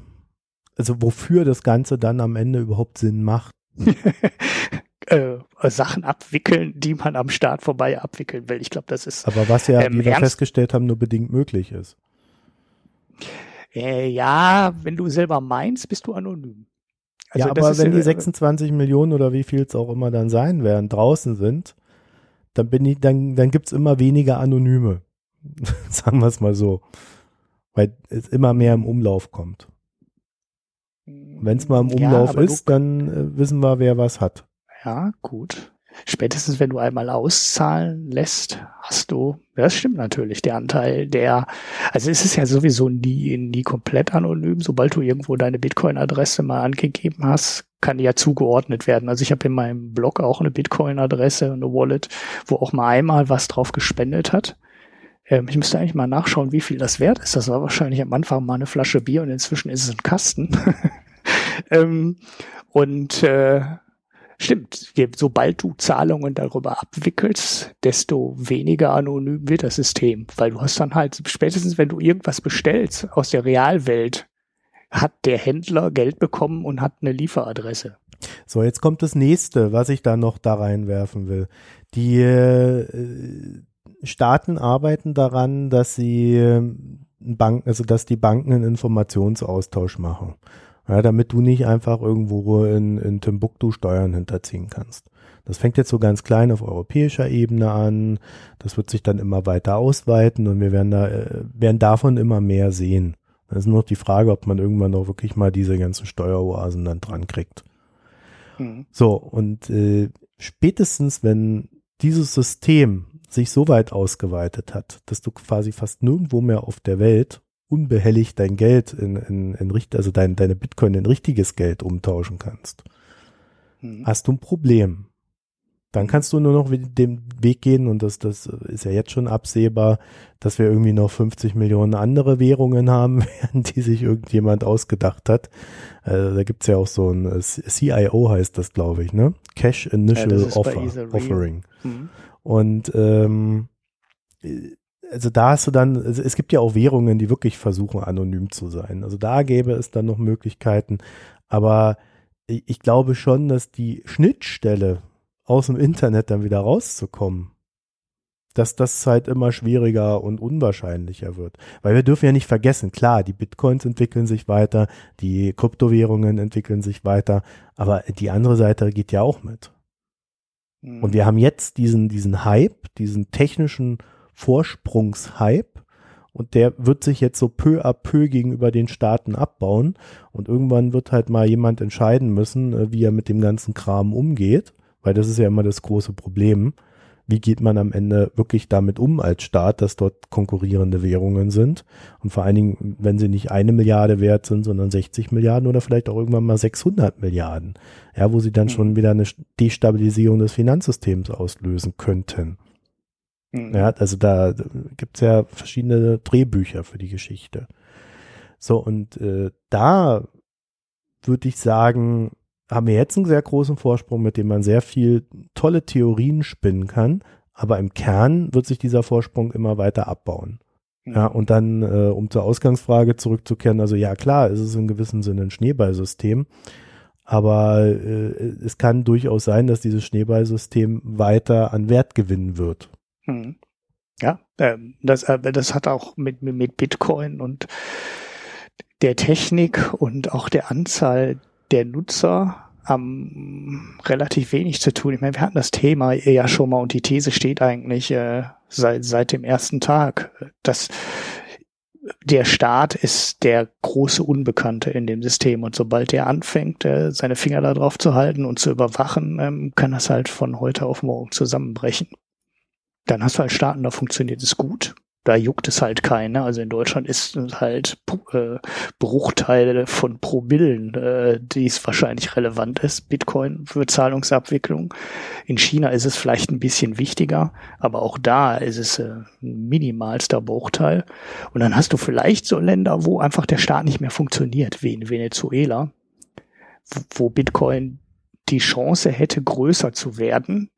also wofür das Ganze dann am Ende überhaupt Sinn macht. Sachen abwickeln, die man am Staat vorbei abwickeln will. Ich glaube, das ist. Aber was ja, wie wir festgestellt haben, nur bedingt möglich ist. Ja, wenn du selber meinst, bist du anonym. Also ja, aber wenn die 26 Millionen oder wie viel es auch immer dann sein werden, draußen sind, dann gibt es immer weniger Anonyme. Sagen wir es mal so. Weil es immer mehr im Umlauf kommt. Wenn es mal im Umlauf ist, dann wissen wir, wer was hat. Ja, gut. Spätestens, wenn du einmal auszahlen lässt, hast du, das stimmt natürlich, der Anteil der, also es ist ja sowieso nie komplett anonym, sobald du irgendwo deine Bitcoin-Adresse mal angegeben hast, kann die ja zugeordnet werden. Also ich habe in meinem Blog auch eine Bitcoin-Adresse, eine Wallet, wo auch mal einmal was drauf gespendet hat. Ich müsste eigentlich mal nachschauen, wie viel das wert ist. Das war wahrscheinlich am Anfang mal eine Flasche Bier und inzwischen ist es ein Kasten. Stimmt, sobald du Zahlungen darüber abwickelst, desto weniger anonym wird das System, weil du hast dann halt, spätestens wenn du irgendwas bestellst aus der Realwelt, hat der Händler Geld bekommen und hat eine Lieferadresse. So, jetzt kommt das nächste, was ich da noch da reinwerfen will. Die Staaten arbeiten daran, dass dass die Banken einen Informationsaustausch machen. Ja, damit du nicht einfach irgendwo in Timbuktu Steuern hinterziehen kannst. Das fängt jetzt so ganz klein auf europäischer Ebene an. Das wird sich dann immer weiter ausweiten und wir werden davon immer mehr sehen. Das ist nur noch die Frage, ob man irgendwann auch wirklich mal diese ganzen Steueroasen dann dran kriegt. Mhm. So, und spätestens, wenn dieses System sich so weit ausgeweitet hat, dass du quasi fast nirgendwo mehr auf der Welt unbehelligt dein Geld deine Bitcoin in richtiges Geld umtauschen kannst, hast du ein Problem. Dann kannst du nur noch den Weg gehen, und das ist ja jetzt schon absehbar, dass wir irgendwie noch 50 Millionen andere Währungen haben, die sich irgendjemand ausgedacht hat. Da gibt es ja auch so ein CIO heißt das, glaube ich, ne? Cash Initial Offering. Mhm. Und also da hast du dann, es gibt ja auch Währungen, die wirklich versuchen, anonym zu sein. Also da gäbe es dann noch Möglichkeiten. Aber ich glaube schon, dass die Schnittstelle aus dem Internet dann wieder rauszukommen, dass das halt immer schwieriger und unwahrscheinlicher wird. Weil wir dürfen ja nicht vergessen, klar, die Bitcoins entwickeln sich weiter, die Kryptowährungen entwickeln sich weiter, aber die andere Seite geht ja auch mit. Und wir haben jetzt diesen Hype, diesen technischen Vorsprungshype, und der wird sich jetzt so peu à peu gegenüber den Staaten abbauen, und irgendwann wird halt mal jemand entscheiden müssen, wie er mit dem ganzen Kram umgeht, weil das ist ja immer das große Problem. Wie geht man am Ende wirklich damit um als Staat, dass dort konkurrierende Währungen sind, und vor allen Dingen, wenn sie nicht 1 Milliarde wert sind, sondern 60 Milliarden oder vielleicht auch irgendwann mal 600 Milliarden, ja, wo sie dann schon wieder eine Destabilisierung des Finanzsystems auslösen könnten. Ja, also da gibt's ja verschiedene Drehbücher für die Geschichte. So, und da würde ich sagen, haben wir jetzt einen sehr großen Vorsprung, mit dem man sehr viel tolle Theorien spinnen kann, aber im Kern wird sich dieser Vorsprung immer weiter abbauen. Ja, und dann, um zur Ausgangsfrage zurückzukehren, also ja klar, es ist in gewissem Sinne ein Schneeballsystem, aber es kann durchaus sein, dass dieses Schneeballsystem weiter an Wert gewinnen wird. Ja, das hat auch mit Bitcoin und der Technik und auch der Anzahl der Nutzer relativ wenig zu tun. Ich meine, wir hatten das Thema ja schon mal, und die These steht eigentlich seit dem ersten Tag, dass der Staat ist der große Unbekannte in dem System, und sobald er anfängt, seine Finger da drauf zu halten und zu überwachen, kann das halt von heute auf morgen zusammenbrechen. dann hast du halt Staaten, da funktioniert es gut. Da juckt es halt keine. Also in Deutschland ist es halt Bruchteile von Promillen, die es wahrscheinlich relevant ist, Bitcoin für Zahlungsabwicklung. In China ist es vielleicht ein bisschen wichtiger, aber auch da ist es minimalster Bruchteil. Und dann hast du vielleicht so Länder, wo einfach der Staat nicht mehr funktioniert, wie in Venezuela, wo Bitcoin die Chance hätte, größer zu werden,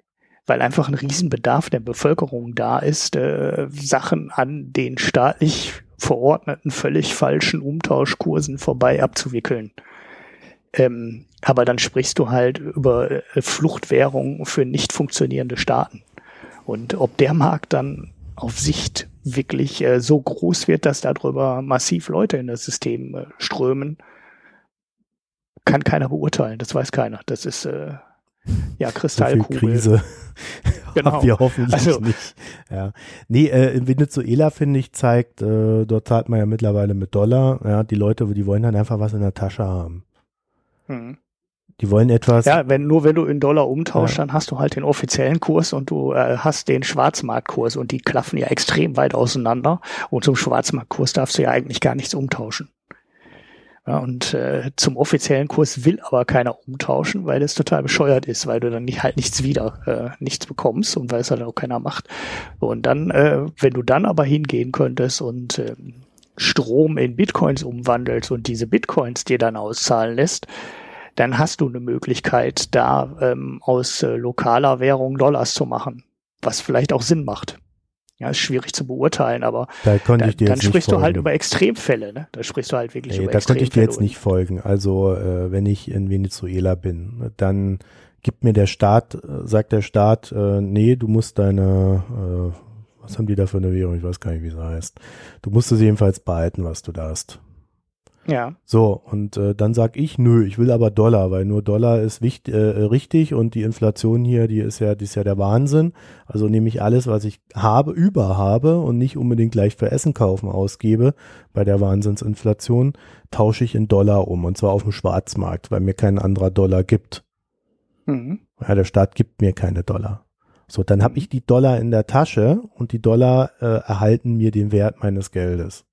weil einfach ein Riesenbedarf der Bevölkerung da ist, Sachen an den staatlich verordneten, völlig falschen Umtauschkursen vorbei abzuwickeln. Aber dann sprichst du halt über Fluchtwährungen für nicht funktionierende Staaten. Und ob der Markt dann auf Sicht wirklich so groß wird, dass darüber massiv Leute in das System strömen, kann keiner beurteilen. Das weiß keiner. Das ist... ja, Kristallkugel. So Krise. Genau. Haben wir hoffentlich also nicht. Ja. Nee, in Venezuela, finde ich, zeigt, dort zahlt man ja mittlerweile mit Dollar. Ja, die Leute, die wollen dann einfach was in der Tasche haben. Hm. Die wollen etwas. Ja, wenn du in Dollar umtauschst, ja, dann hast du halt den offiziellen Kurs und du hast den Schwarzmarktkurs und die klaffen ja extrem weit auseinander und zum Schwarzmarktkurs darfst du ja eigentlich gar nichts umtauschen. Ja, und zum offiziellen Kurs will aber keiner umtauschen, weil es total bescheuert ist, weil du dann nichts bekommst und weil es halt auch keiner macht. Und dann, wenn du dann aber hingehen könntest und Strom in Bitcoins umwandelst und diese Bitcoins dir dann auszahlen lässt, dann hast du eine Möglichkeit, da aus lokaler Währung Dollars zu machen, was vielleicht auch Sinn macht. Ja, ist schwierig zu beurteilen, aber dann sprichst du halt über Extremfälle, ne? Da sprichst du halt wirklich über Extremfälle. Da könnte ich dir jetzt nicht folgen. Also, wenn ich in Venezuela bin, dann gibt mir der Staat, sagt der Staat, nee, du musst deine, was haben die da für eine Währung? Ich weiß gar nicht, wie sie heißt. Du musst es jedenfalls behalten, was du da hast. Ja. So, und dann sag ich, nö, ich will aber Dollar, weil nur Dollar ist richtig und die Inflation hier, die ist ja der Wahnsinn. Also nehme ich alles, was ich habe und nicht unbedingt gleich für Essen kaufen ausgebe bei der Wahnsinnsinflation, tausche ich in Dollar um und zwar auf dem Schwarzmarkt, weil mir kein anderer Dollar gibt. Mhm. Ja, der Staat gibt mir keine Dollar. So, dann habe ich die Dollar in der Tasche und die Dollar erhalten mir den Wert meines Geldes.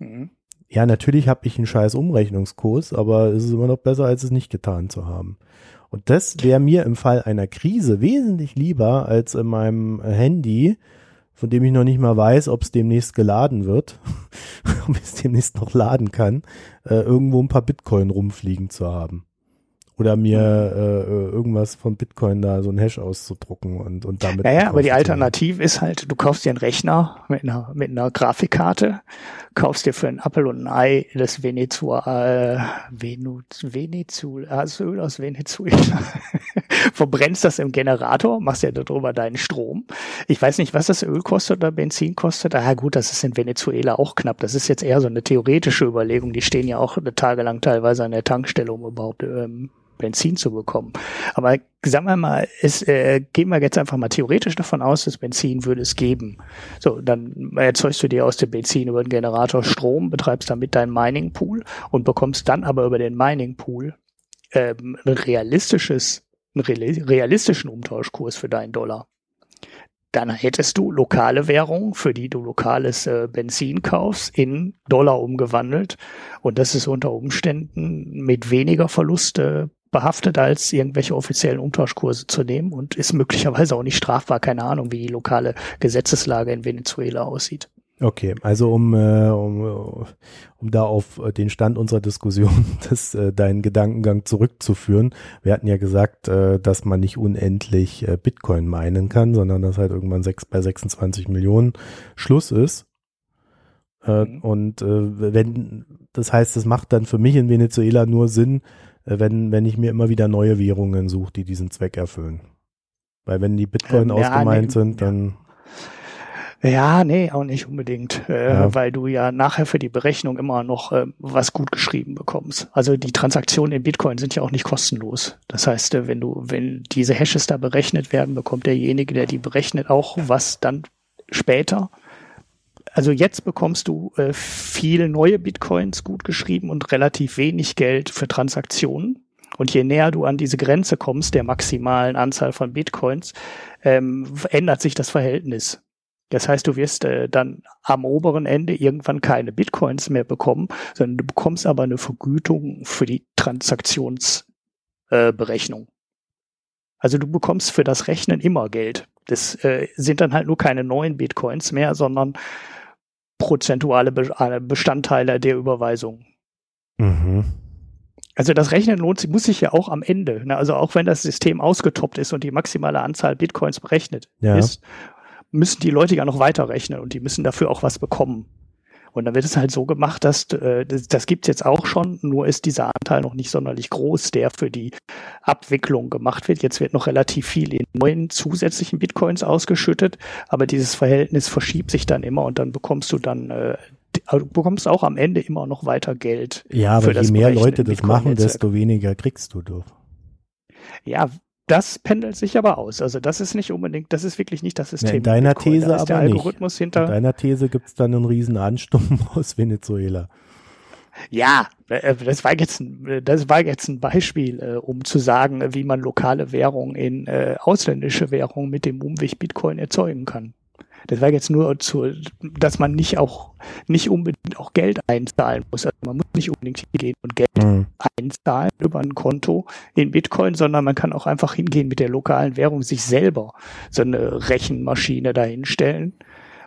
Mhm. Ja, natürlich habe ich einen scheiß Umrechnungskurs, aber es ist immer noch besser, als es nicht getan zu haben. Und das wäre mir im Fall einer Krise wesentlich lieber als in meinem Handy, von dem ich noch nicht mal weiß, ob es demnächst geladen wird, ob ich es demnächst noch laden kann, irgendwo ein paar Bitcoin rumfliegen zu haben. Oder mir irgendwas von Bitcoin da so ein Hash auszudrucken und damit. Naja, aber die Alternative ist halt, du kaufst dir einen Rechner mit einer Grafikkarte, kaufst dir für einen Apfel und ein Ei das Öl aus Venezuela, verbrennst das im Generator, machst ja darüber deinen Strom. Ich weiß nicht, was das Öl kostet oder Benzin kostet. Ah gut, das ist in Venezuela auch knapp. Das ist jetzt eher so eine theoretische Überlegung. Die stehen ja auch tagelang teilweise an der Tankstelle, um überhaupt Benzin zu bekommen. Aber sagen wir mal, gehen wir jetzt einfach mal theoretisch davon aus, dass Benzin würde es geben. So, dann erzeugst du dir aus dem Benzin über den Generator Strom, betreibst damit deinen Mining Pool und bekommst dann aber über den Mining Pool einen realistischen Umtauschkurs für deinen Dollar. Dann hättest du lokale Währung, für die du lokales Benzin kaufst, in Dollar umgewandelt. Und das ist unter Umständen mit weniger Verluste behaftet, als irgendwelche offiziellen Umtauschkurse zu nehmen und ist möglicherweise auch nicht strafbar. Keine Ahnung, wie die lokale Gesetzeslage in Venezuela aussieht. Okay, also um da auf den Stand unserer Diskussion deinen Gedankengang zurückzuführen. Wir hatten ja gesagt, dass man nicht unendlich Bitcoin minen kann, sondern dass halt irgendwann bei 26 Millionen Schluss ist. Und das heißt, das macht dann für mich in Venezuela nur Sinn, wenn ich mir immer wieder neue Währungen suche, die diesen Zweck erfüllen. Weil wenn die Bitcoin ausgemeint sind, dann... Ja, nee, auch nicht unbedingt, weil du ja nachher für die Berechnung immer noch was gut geschrieben bekommst. Also die Transaktionen in Bitcoin sind ja auch nicht kostenlos. Das heißt, wenn diese Hashes da berechnet werden, bekommt derjenige, der die berechnet, auch was dann später. Also jetzt bekommst du viele neue Bitcoins gut geschrieben und relativ wenig Geld für Transaktionen. Und je näher du an diese Grenze kommst, der maximalen Anzahl von Bitcoins, ändert sich das Verhältnis. Das heißt, du wirst dann am oberen Ende irgendwann keine Bitcoins mehr bekommen, sondern du bekommst aber eine Vergütung für die Transaktionsberechnung. Also du bekommst für das Rechnen immer Geld. Das sind dann halt nur keine neuen Bitcoins mehr, sondern prozentuale Bestandteile der Überweisung. Mhm. Also das Rechnen lohnt sich, muss sich ja auch am Ende, ne? Also auch wenn das System ausgetoppt ist und die maximale Anzahl Bitcoins berechnet ist, müssen die Leute ja noch weiter rechnen und die müssen dafür auch was bekommen. Und dann wird es halt so gemacht, dass das gibt's jetzt auch schon, nur ist dieser Anteil noch nicht sonderlich groß, der für die Abwicklung gemacht wird. Jetzt wird noch relativ viel in neuen zusätzlichen Bitcoins ausgeschüttet, aber dieses Verhältnis verschiebt sich dann immer und dann bekommst du dann du bekommst auch am Ende immer noch weiter Geld. Ja, aber je mehr Leute das machen, desto weniger kriegst du durch. Ja, das pendelt sich aber aus. Also das ist nicht unbedingt, das ist wirklich nicht das System. In deiner These aber nicht. In deiner These gibt es dann einen riesen Ansturm aus Venezuela. Ja, das war jetzt ein Beispiel, um zu sagen, wie man lokale Währung in ausländische Währung mit dem Umweg Bitcoin erzeugen kann. Das war jetzt nur, dass man nicht unbedingt auch Geld einzahlen muss. Also man muss nicht unbedingt hingehen und Geld einzahlen über ein Konto in Bitcoin, sondern man kann auch einfach hingehen mit der lokalen Währung, sich selber so eine Rechenmaschine dahinstellen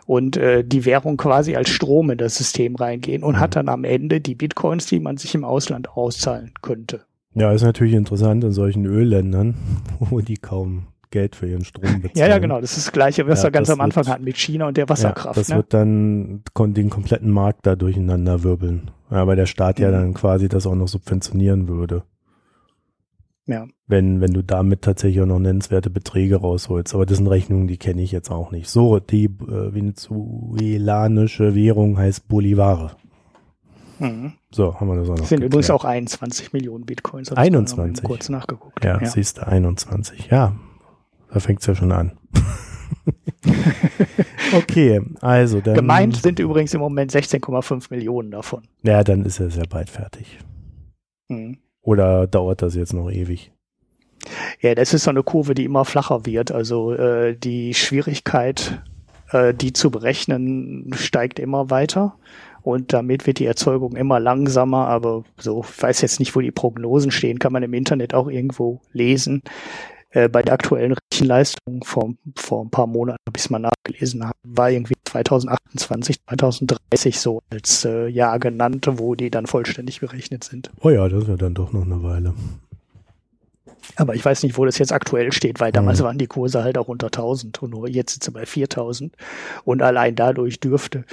und die Währung quasi als Strom in das System reingehen und hat dann am Ende die Bitcoins, die man sich im Ausland auszahlen könnte. Ja, ist natürlich interessant in solchen Ölländern, wo die kaum Geld für ihren Strom bezahlen. Ja, genau. Das ist das Gleiche, was wir ganz am Anfang hatten mit China und der Wasserkraft. Ja, das wird dann den kompletten Markt da durcheinander wirbeln. Ja, weil der Staat ja dann quasi das auch noch subventionieren würde. Ja. Wenn du damit tatsächlich auch noch nennenswerte Beträge rausholst. Aber das sind Rechnungen, die kenne ich jetzt auch nicht. So, die venezuelanische Währung heißt Bolivar. Mhm. So, haben wir das auch noch. Das sind übrigens auch 21 Millionen Bitcoins. 21? Kurz nachgeguckt. Ja, siehst du, 21. Ja. Da fängt es ja schon an. Okay, also dann. Gemeint sind übrigens im Moment 16,5 Millionen davon. Ja, dann ist er sehr bald fertig. Mhm. Oder dauert das jetzt noch ewig? Ja, das ist so eine Kurve, die immer flacher wird. Also die Schwierigkeit, die zu berechnen, steigt immer weiter. Und damit wird die Erzeugung immer langsamer, aber so, ich weiß jetzt nicht, wo die Prognosen stehen, kann man im Internet auch irgendwo lesen. Bei der aktuellen Rechenleistung vor ein paar Monaten, habe ich es mal nachgelesen, war irgendwie 2028, 2030 so als Jahr genannt, wo die dann vollständig berechnet sind. Oh ja, das ist ja dann doch noch eine Weile. Aber ich weiß nicht, wo das jetzt aktuell steht, weil damals waren die Kurse halt auch unter 1000 und nur jetzt sind sie bei 4000 und allein dadurch dürfte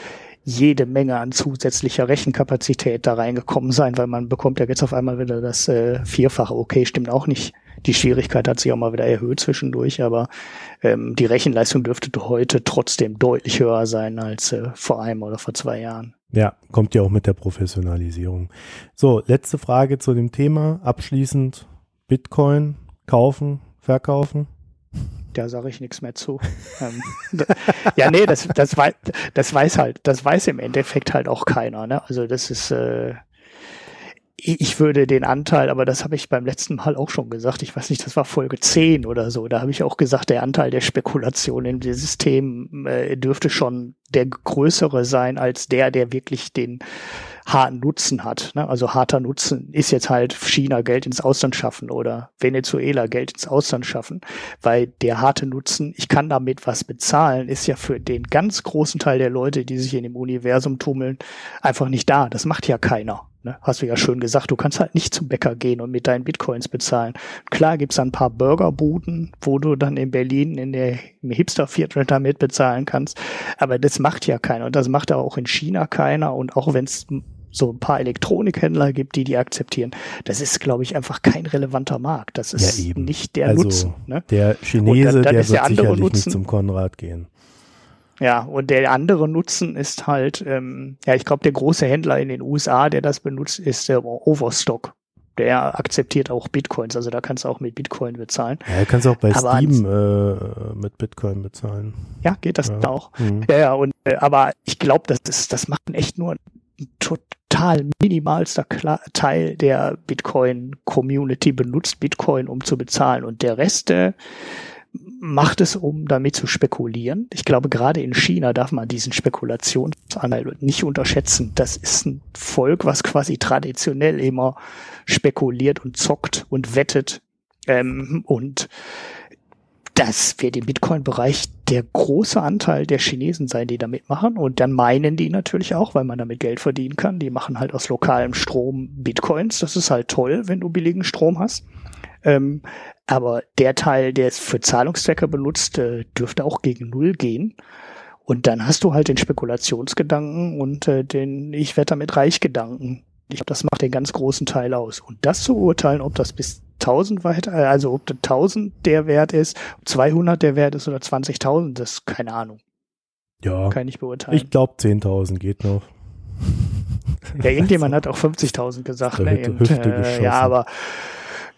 jede Menge an zusätzlicher Rechenkapazität da reingekommen sein, weil man bekommt ja jetzt auf einmal wieder das Vierfache. Okay, stimmt auch nicht. Die Schwierigkeit hat sich auch mal wieder erhöht zwischendurch, aber die Rechenleistung dürfte heute trotzdem deutlich höher sein als vor einem oder vor 2 Jahren. Ja, kommt ja auch mit der Professionalisierung. So, letzte Frage zu dem Thema. Abschließend Bitcoin kaufen, verkaufen? Da sage ich nichts mehr zu. Ja, nee, das weiß im Endeffekt halt auch keiner. Ne? Also das ist... Ich würde den Anteil, aber das habe ich beim letzten Mal auch schon gesagt, ich weiß nicht, das war Folge 10 oder so, da habe ich auch gesagt, der Anteil der Spekulation im System dürfte schon der größere sein als der wirklich den harten Nutzen hat. Ne? Also harter Nutzen ist jetzt halt China Geld ins Ausland schaffen oder Venezuela Geld ins Ausland schaffen, weil der harte Nutzen, ich kann damit was bezahlen, ist ja für den ganz großen Teil der Leute, die sich in dem Universum tummeln, einfach nicht da. Das macht ja keiner. Ne, hast du ja schön gesagt, du kannst halt nicht zum Bäcker gehen und mit deinen Bitcoins bezahlen. Klar gibt's da ein paar Burgerbuden, wo du dann in Berlin im Hipsterviertel damit bezahlen kannst, aber das macht ja keiner und das macht auch in China keiner und auch wenn es so ein paar Elektronikhändler gibt, die akzeptieren, das ist, glaube ich, einfach kein relevanter Markt. Das ist ja eben nicht der Nutzen. Ne? Der Chinese, dann der wird sicherlich nicht zum Konrad gehen. Ja, und der andere Nutzen ist halt, ich glaube, der große Händler in den USA, der das benutzt, ist der Overstock. Der akzeptiert auch Bitcoins, also da kannst du auch mit Bitcoin bezahlen. Ja, kannst du auch bei Steam mit Bitcoin bezahlen. Ja, geht das auch. Mhm. Ja, aber ich glaube, das macht echt nur total minimalster Teil der Bitcoin-Community benutzt Bitcoin, um zu bezahlen. Und der Rest macht es, um damit zu spekulieren. Ich glaube, gerade in China darf man diesen Spekulationsanteil nicht unterschätzen. Das ist ein Volk, was quasi traditionell immer spekuliert und zockt und wettet. Und das wird im Bitcoin-Bereich der große Anteil der Chinesen sein, die da mitmachen. Und dann meinen die natürlich auch, weil man damit Geld verdienen kann. Die machen halt aus lokalem Strom Bitcoins. Das ist halt toll, wenn du billigen Strom hast. Aber der Teil, der es für Zahlungszwecke benutzt, dürfte auch gegen Null gehen. Und dann hast du halt den Spekulationsgedanken und den Ich werde damit reich Gedanken. Ich glaube, das macht den ganz großen Teil aus. Und das zu urteilen, ob das bis 1000 weit, also ob 1000 der Wert ist, 200 der Wert ist oder 20.000, das ist keine Ahnung. Ja. Kann ich beurteilen. Ich glaube, 10.000 geht noch. Ja, irgendjemand hat auch 50.000 gesagt. Ne? Ja, aber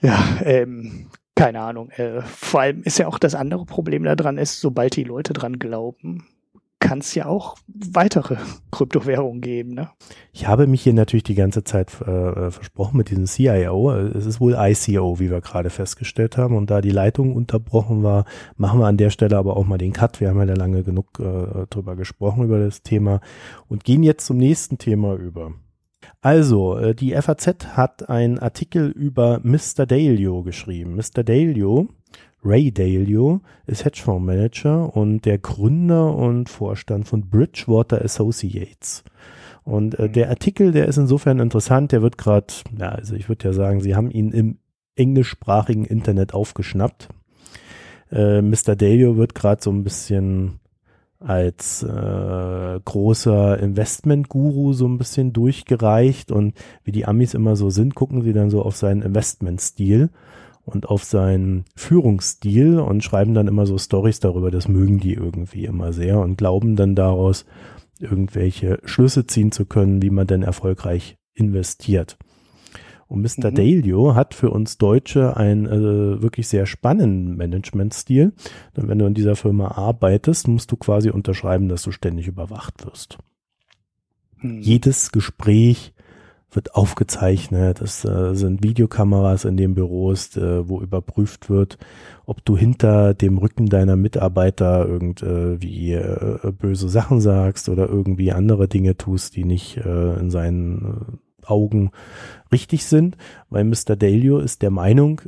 ja, keine Ahnung. Vor allem ist ja auch das andere Problem daran ist, sobald die Leute dran glauben, kann es ja auch weitere Kryptowährungen geben. Ne? Ich habe mich hier natürlich die ganze Zeit versprochen mit diesem CIO. Es ist wohl ICO, wie wir gerade festgestellt haben. Und da die Leitung unterbrochen war, machen wir an der Stelle aber auch mal den Cut. Wir haben ja da lange genug drüber gesprochen, über das Thema. Und gehen jetzt zum nächsten Thema über. Also, die FAZ hat einen Artikel über Mr. Dalio geschrieben. Mr. Dalio, Ray Dalio, ist Hedgefondsmanager und der Gründer und Vorstand von Bridgewater Associates. Und der Artikel, der ist insofern interessant, der wird gerade, ja, also ich würde ja sagen, sie haben ihn im englischsprachigen Internet aufgeschnappt. Mr. Dalio wird gerade so ein bisschen als großer Investment-Guru so ein bisschen durchgereicht und wie die Amis immer so sind, gucken sie dann so auf seinen Investment-Stil und auf seinen Führungsstil und schreiben dann immer so Storys darüber, das mögen die irgendwie immer sehr und glauben dann daraus irgendwelche Schlüsse ziehen zu können, wie man denn erfolgreich investiert. Und Mr. Dalio hat für uns Deutsche einen wirklich sehr spannenden Managementstil. Denn wenn du in dieser Firma arbeitest, musst du quasi unterschreiben, dass du ständig überwacht wirst. Jedes Gespräch wird aufgezeichnet. Es sind Videokameras in den Büros, wo überprüft wird, ob du hinter dem Rücken deiner Mitarbeiter irgendwie böse Sachen sagst oder irgendwie andere Dinge tust, die nicht in seinen Augen richtig sind, weil Mr. Dalio ist der Meinung,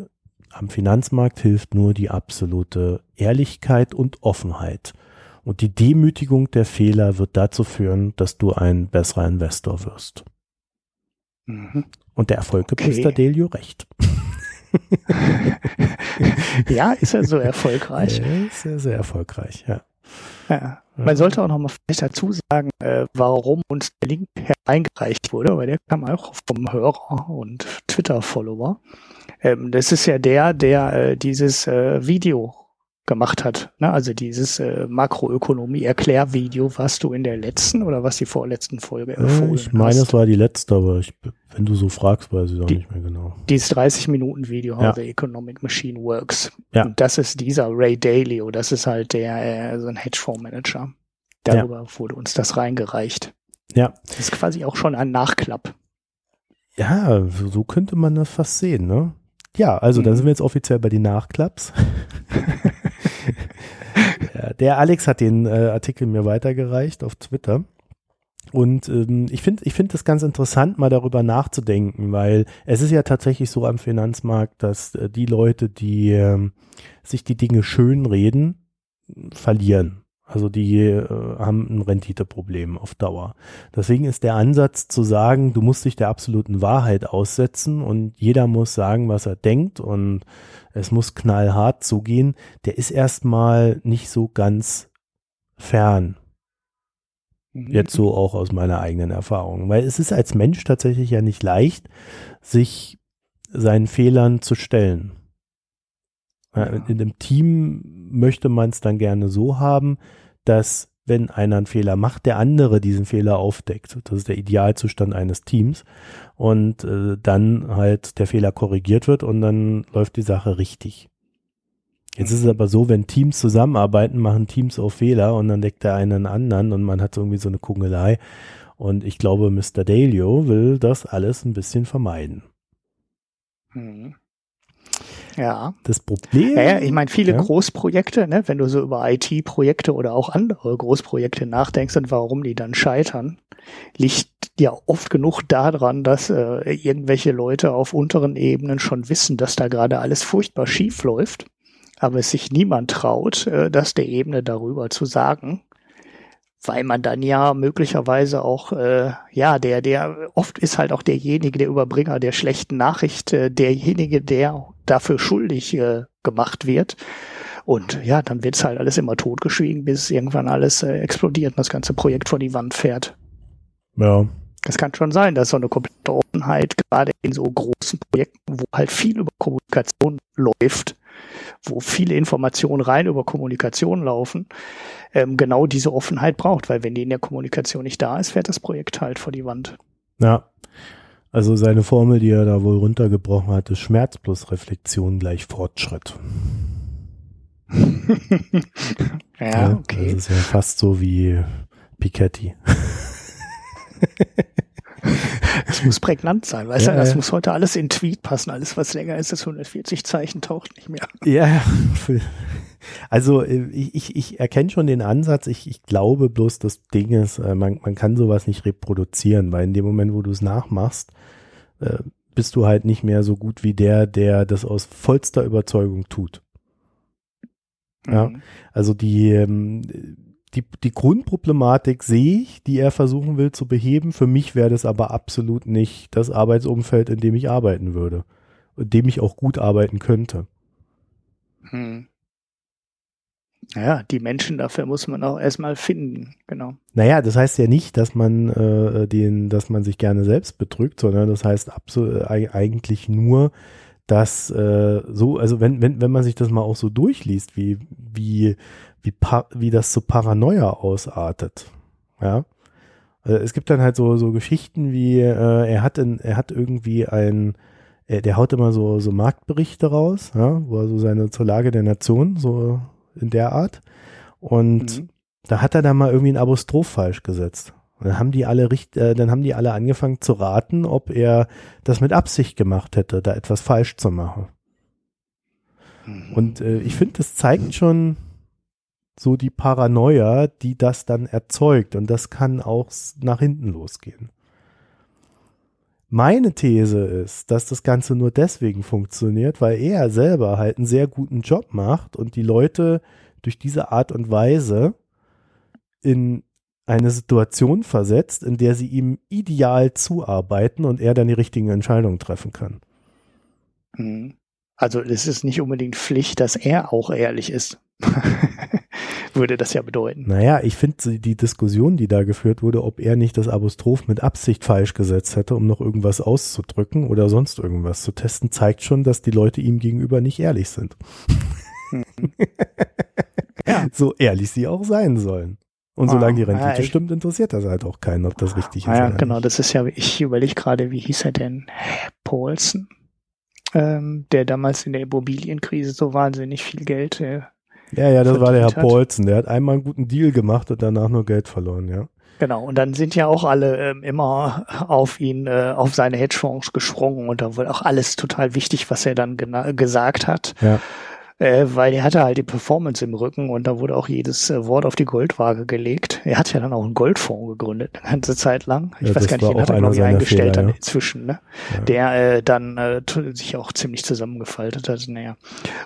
am Finanzmarkt hilft nur die absolute Ehrlichkeit und Offenheit. Und die Demütigung der Fehler wird dazu führen, dass du ein besserer Investor wirst. Mhm. Und der Erfolg gibt Mr. Dalio recht. Ja, ist er so erfolgreich? Ja, ist er sehr erfolgreich, ja. Ja. Man sollte auch noch mal vielleicht dazu sagen, warum uns der Link hereingereicht wurde, weil der kam auch vom Hörer und Twitter-Follower. Das ist ja der dieses Video gemacht hat, ne? Also dieses Makroökonomie-Erklärvideo, was du in der letzten oder was die vorletzten Folge empfohlen hast. Ich meine, es war die letzte, aber wenn du so fragst, weiß ich auch nicht mehr genau. Dieses 30-Minuten-Video, How the Economic Machine Works. Ja. Und das ist dieser Ray Dalio, das ist halt so ein Hedgefondsmanager. Darüber wurde uns das reingereicht. Ja. Das ist quasi auch schon ein Nachklapp. Ja, so könnte man das fast sehen, ne? Ja, also dann sind wir jetzt offiziell bei den Nachklapps. Ja, der Alex hat den Artikel mir weitergereicht auf Twitter. Und ich finde das ganz interessant, mal darüber nachzudenken, weil es ist ja tatsächlich so am Finanzmarkt, dass die Leute, die sich die Dinge schönreden, verlieren. Also die haben ein Renditeproblem auf Dauer. Deswegen ist der Ansatz zu sagen, du musst dich der absoluten Wahrheit aussetzen und jeder muss sagen, was er denkt und es muss knallhart zugehen, der ist erstmal nicht so ganz fern. Jetzt so auch aus meiner eigenen Erfahrung. Weil es ist als Mensch tatsächlich ja nicht leicht, sich seinen Fehlern zu stellen. In einem Team möchte man es dann gerne so haben, dass wenn einer einen Fehler macht, der andere diesen Fehler aufdeckt. Das ist der Idealzustand eines Teams. Und dann halt der Fehler korrigiert wird und dann läuft die Sache richtig. Jetzt ist es aber so, wenn Teams zusammenarbeiten, machen Teams auch Fehler und dann deckt der eine einen anderen und man hat irgendwie so eine Kungelei. Und ich glaube, Mr. Dalio will das alles ein bisschen vermeiden. Mhm. Ja. Das Problem. Naja, ich meine, viele Großprojekte, ne, wenn du so über IT-Projekte oder auch andere Großprojekte nachdenkst und warum die dann scheitern, liegt ja oft genug daran, dass irgendwelche Leute auf unteren Ebenen schon wissen, dass da gerade alles furchtbar schief läuft, aber es sich niemand traut, das der Ebene darüber zu sagen, weil man dann ja möglicherweise auch, oft ist halt auch derjenige, der Überbringer der schlechten Nachricht, derjenige, der dafür schuldig gemacht wird. Und ja, dann wird es halt alles immer totgeschwiegen, bis irgendwann alles explodiert und das ganze Projekt vor die Wand fährt. Ja. Das kann schon sein, dass so eine komplette Offenheit, gerade in so großen Projekten, wo halt viel über Kommunikation läuft, wo viele Informationen rein über Kommunikation laufen, genau diese Offenheit braucht, weil wenn die in der Kommunikation nicht da ist, fährt das Projekt halt vor die Wand. Ja, also seine Formel, die er da wohl runtergebrochen hat, ist Schmerz plus Reflexion gleich Fortschritt. Ja, okay. Das ist ja fast so wie Piketty. Es muss prägnant sein, weißt du, das muss heute alles in Tweet passen, alles was länger ist als 140 Zeichen taucht nicht mehr. Ja, also ich erkenne schon den Ansatz, ich glaube bloß, das Ding ist, man kann sowas nicht reproduzieren, weil in dem Moment, wo du es nachmachst, bist du halt nicht mehr so gut wie der das aus vollster Überzeugung tut. Ja, also die Grundproblematik sehe ich, die er versuchen will zu beheben. Für mich wäre das aber absolut nicht das Arbeitsumfeld, in dem ich arbeiten würde, in dem ich auch gut arbeiten könnte. Hm. Naja, die Menschen dafür muss man auch erstmal finden, genau. Naja, das heißt ja nicht, dass man dass man sich gerne selbst betrügt, sondern das heißt eigentlich nur, dass wenn man sich das mal auch so durchliest, wie das so Paranoia ausartet. Ja. Also es gibt dann halt so Geschichten wie, der haut immer so Marktberichte raus, ja, wo er so zur Lage der Nation, so in der Art. Und da hat er dann mal irgendwie ein Apostroph falsch gesetzt. Und dann haben die alle angefangen zu raten, ob er das mit Absicht gemacht hätte, da etwas falsch zu machen. Und ich finde, das zeigt schon so die Paranoia, die das dann erzeugt. Und das kann auch nach hinten losgehen. Meine These ist, dass das Ganze nur deswegen funktioniert, weil er selber halt einen sehr guten Job macht und die Leute durch diese Art und Weise in eine Situation versetzt, in der sie ihm ideal zuarbeiten und er dann die richtigen Entscheidungen treffen kann. Also es ist nicht unbedingt Pflicht, dass er auch ehrlich ist. Würde das ja bedeuten. Naja, ich finde die Diskussion, die da geführt wurde, ob er nicht das Apostroph mit Absicht falsch gesetzt hätte, um noch irgendwas auszudrücken oder sonst irgendwas zu testen, zeigt schon, dass die Leute ihm gegenüber nicht ehrlich sind. Ja. So ehrlich sie auch sein sollen. Und solange die Rendite stimmt, interessiert das halt auch keinen, ob das richtig ist. Ja, genau, das ist ja, ich überlege gerade, wie hieß er denn? Paulson? Der damals in der Immobilienkrise so wahnsinnig viel Geld das war der Herr Paulson. Der hat einmal einen guten Deal gemacht und danach nur Geld verloren, ja. Genau, und dann sind ja auch alle immer auf ihn, auf seine Hedgefonds gesprungen und da wurde auch alles total wichtig, was er dann gesagt hat, ja. Weil er hatte halt die Performance im Rücken und da wurde auch jedes Wort auf die Goldwaage gelegt. Er hat ja dann auch einen Goldfonds gegründet, eine ganze Zeit lang. Ich weiß gar nicht, den hat er, glaube ich, eingestellt Fehler, inzwischen, ne? Ja. Der dann sich auch ziemlich zusammengefaltet hat, naja.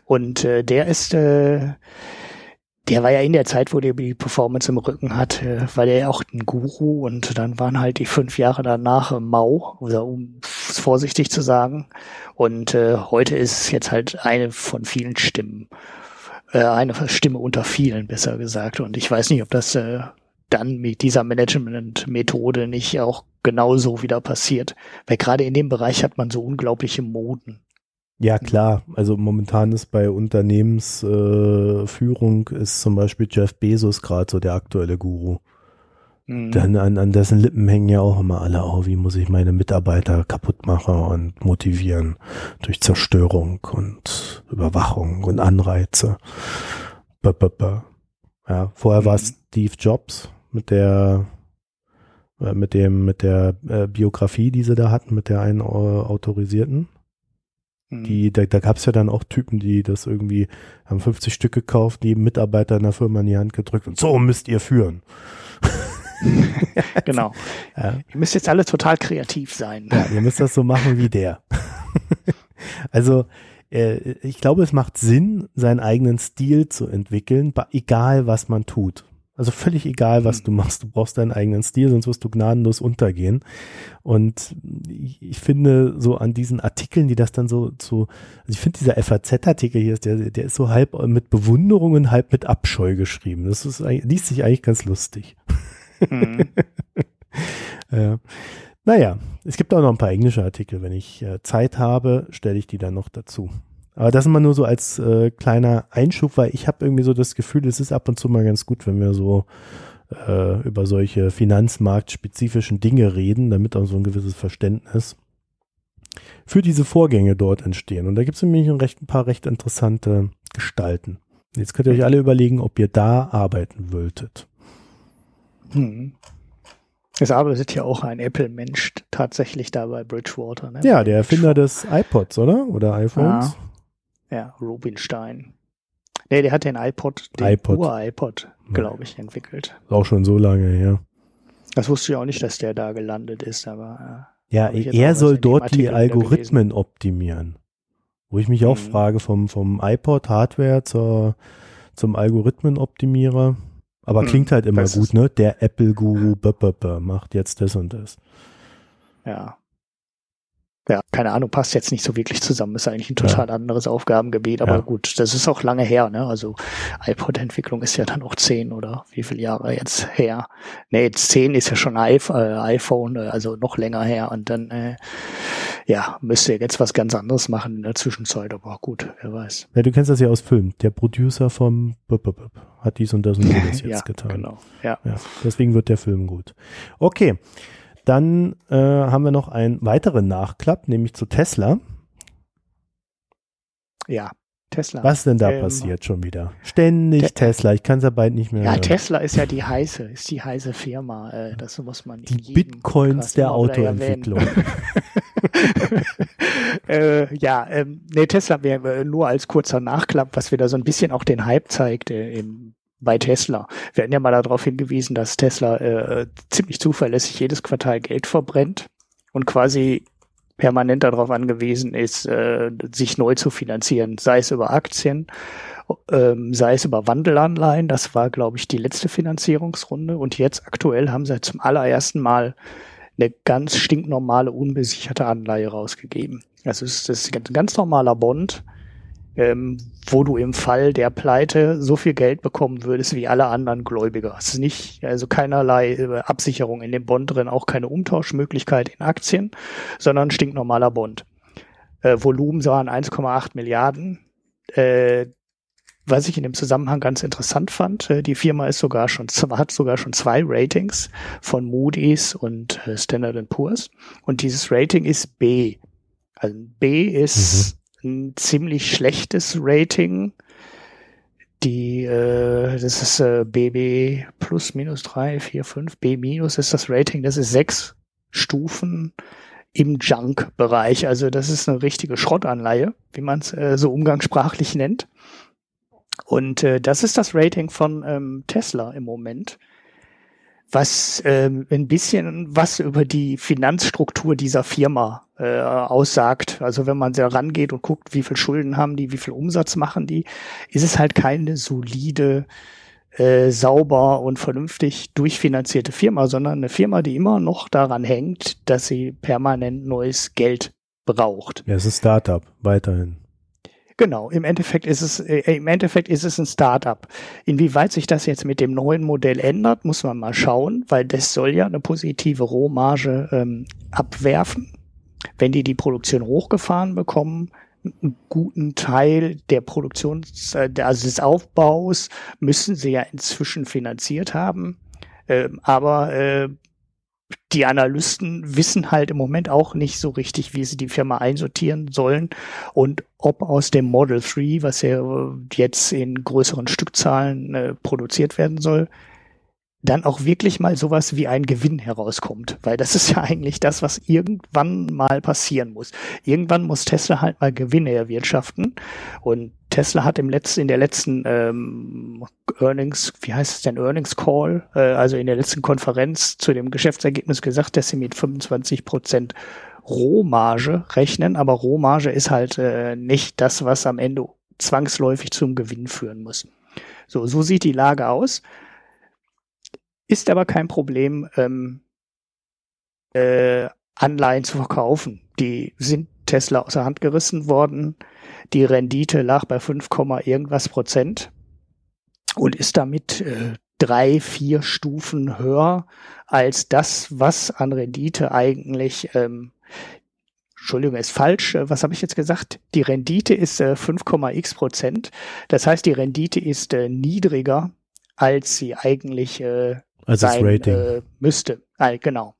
Und der war ja in der Zeit, wo der die Performance im Rücken hat, war der ja auch ein Guru und dann waren halt die 5 Jahre danach mau, um es vorsichtig zu sagen. Und heute ist es jetzt halt eine von vielen Stimmen, eine Stimme unter vielen, besser gesagt. Und ich weiß nicht, ob das dann mit dieser Management-Methode nicht auch genauso wieder passiert. Weil gerade in dem Bereich hat man so unglaubliche Moden. Ja, klar. Also momentan ist bei Unternehmensführung ist zum Beispiel Jeff Bezos gerade so der aktuelle Guru. Mhm. Dann an dessen Lippen hängen ja auch immer alle, wie muss ich meine Mitarbeiter kaputt machen und motivieren durch Zerstörung und Überwachung und Anreize. Ja, vorher war es Steve Jobs mit der mit der Biografie, die sie da hatten, mit der einen Autorisierten. Da gab es ja dann auch Typen, die das irgendwie, haben 50 Stück gekauft, die Mitarbeiter in der Firma in die Hand gedrückt und so müsst ihr führen. Genau. Ja. Ihr müsst jetzt alle total kreativ sein. Ja, ihr müsst das so machen wie der. Also ich glaube, es macht Sinn, seinen eigenen Stil zu entwickeln, egal was man tut. Also völlig egal, was du machst, du brauchst deinen eigenen Stil, sonst wirst du gnadenlos untergehen. Und ich finde so an diesen Artikeln, die das dann also ich finde dieser FAZ-Artikel hier, der ist so halb mit Bewunderung und halb mit Abscheu geschrieben. Das liest sich eigentlich ganz lustig. Mhm. Naja, es gibt auch noch ein paar englische Artikel. Wenn ich Zeit habe, stelle ich die dann noch dazu. Aber das immer nur so als kleiner Einschub, weil ich habe irgendwie so das Gefühl, es ist ab und zu mal ganz gut, wenn wir so über solche finanzmarktspezifischen Dinge reden, damit auch so ein gewisses Verständnis für diese Vorgänge dort entstehen. Und da gibt es nämlich ein paar recht interessante Gestalten. Jetzt könnt ihr euch alle überlegen, ob ihr da arbeiten wolltet. Es arbeitet ja auch ein Apple-Mensch tatsächlich da bei Bridgewater. Ne? Ja, der Erfinder des iPods, oder? Oder iPhones. Ah. Ja, Rubinstein. Nee, der hat den iPod, den Ur-iPod, glaube ich, entwickelt. Auch schon so lange, ja. Das wusste ich auch nicht, dass der da gelandet ist, aber... Ja, er soll dort die Algorithmen optimieren. Wo ich mich auch frage, vom iPod-Hardware zum Algorithmen-Optimierer. Aber klingt halt immer gut, ne? Der Apple-Guru macht jetzt das und das. Ja. Ja, keine Ahnung, passt jetzt nicht so wirklich zusammen, ist eigentlich ein total anderes Aufgabengebiet, aber gut, das ist auch lange her, ne? Also iPod-Entwicklung ist ja dann auch 10 oder wie viele Jahre jetzt her? Nee, 10 ist ja schon iPhone, also noch länger her und dann müsste jetzt was ganz anderes machen in der Zwischenzeit, aber gut, wer weiß. Ja, du kennst das ja aus Film, der Producer vom hat dies und das und das jetzt getan. Genau. Ja, deswegen wird der Film gut. Okay. Dann haben wir noch einen weiteren Nachklapp, nämlich zu Tesla. Ja, Tesla. Was denn da passiert schon wieder? Ständig Tesla, ich kann es ja bald nicht mehr hören. Tesla ist ja die heiße Firma. Das muss man die Bitcoins der Autoentwicklung. Tesla wäre nur als kurzer Nachklapp, was wieder so ein bisschen auch den Hype zeigt bei Tesla. Wir hatten ja mal darauf hingewiesen, dass Tesla ziemlich zuverlässig jedes Quartal Geld verbrennt und quasi permanent darauf angewiesen ist, sich neu zu finanzieren, sei es über Aktien, sei es über Wandelanleihen. Das war, glaube ich, die letzte Finanzierungsrunde. Und jetzt aktuell haben sie zum allerersten Mal eine ganz stinknormale, unbesicherte Anleihe rausgegeben. Also das ist ein ganz normaler Bond, wo du im Fall der Pleite so viel Geld bekommen würdest wie alle anderen Gläubiger. Es ist nicht, also keinerlei Absicherung in dem Bond drin, auch keine Umtauschmöglichkeit in Aktien, sondern stinknormaler Bond. Volumen waren 1,8 Milliarden. Was ich in dem Zusammenhang ganz interessant fand, die Firma ist hat sogar schon 2 Ratings von Moody's und Standard & Poor's. Und dieses Rating ist B. Also B ist ein ziemlich schlechtes Rating. Das ist BB plus, minus 3, 4, 5. B minus ist das Rating. Das ist 6 Stufen im Junk-Bereich. Also das ist eine richtige Schrottanleihe, wie man es so umgangssprachlich nennt. Und das ist das Rating von Tesla im Moment, was ein bisschen was über die Finanzstruktur dieser Firma aussagt. Also wenn man da rangeht und guckt, wie viel Schulden haben die, wie viel Umsatz machen die, ist es halt keine solide, sauber und vernünftig durchfinanzierte Firma, sondern eine Firma, die immer noch daran hängt, dass sie permanent neues Geld braucht. Ja, es ist ein Startup, weiterhin. Genau, im Endeffekt ist es ein Startup. Inwieweit sich das jetzt mit dem neuen Modell ändert, muss man mal schauen, weil das soll ja eine positive Rohmarge abwerfen. Wenn die Produktion hochgefahren bekommen, einen guten Teil der Produktion, also des Aufbaus, müssen sie ja inzwischen finanziert haben. Aber die Analysten wissen halt im Moment auch nicht so richtig, wie sie die Firma einsortieren sollen und ob aus dem Model 3, was ja jetzt in größeren Stückzahlen produziert werden soll, dann auch wirklich mal sowas wie ein Gewinn herauskommt. Weil das ist ja eigentlich das, was irgendwann mal passieren muss. Irgendwann muss Tesla halt mal Gewinne erwirtschaften. Und Tesla hat in der letzten Earnings, wie heißt es denn, Earnings Call, also in der letzten Konferenz zu dem Geschäftsergebnis gesagt, dass sie mit 25% Rohmarge rechnen. Aber Rohmarge ist halt nicht das, was am Ende zwangsläufig zum Gewinn führen muss. So sieht die Lage aus. Ist aber kein Problem, Anleihen zu verkaufen. Die sind Tesla aus der Hand gerissen worden. Die Rendite lag bei 5, irgendwas Prozent und ist damit 3-4 Stufen höher als das, was an Rendite eigentlich, Entschuldigung, ist falsch. Was habe ich jetzt gesagt? Die Rendite ist 5,x Prozent. Das heißt, die Rendite ist niedriger, als sie eigentlich sein müsste. Genau.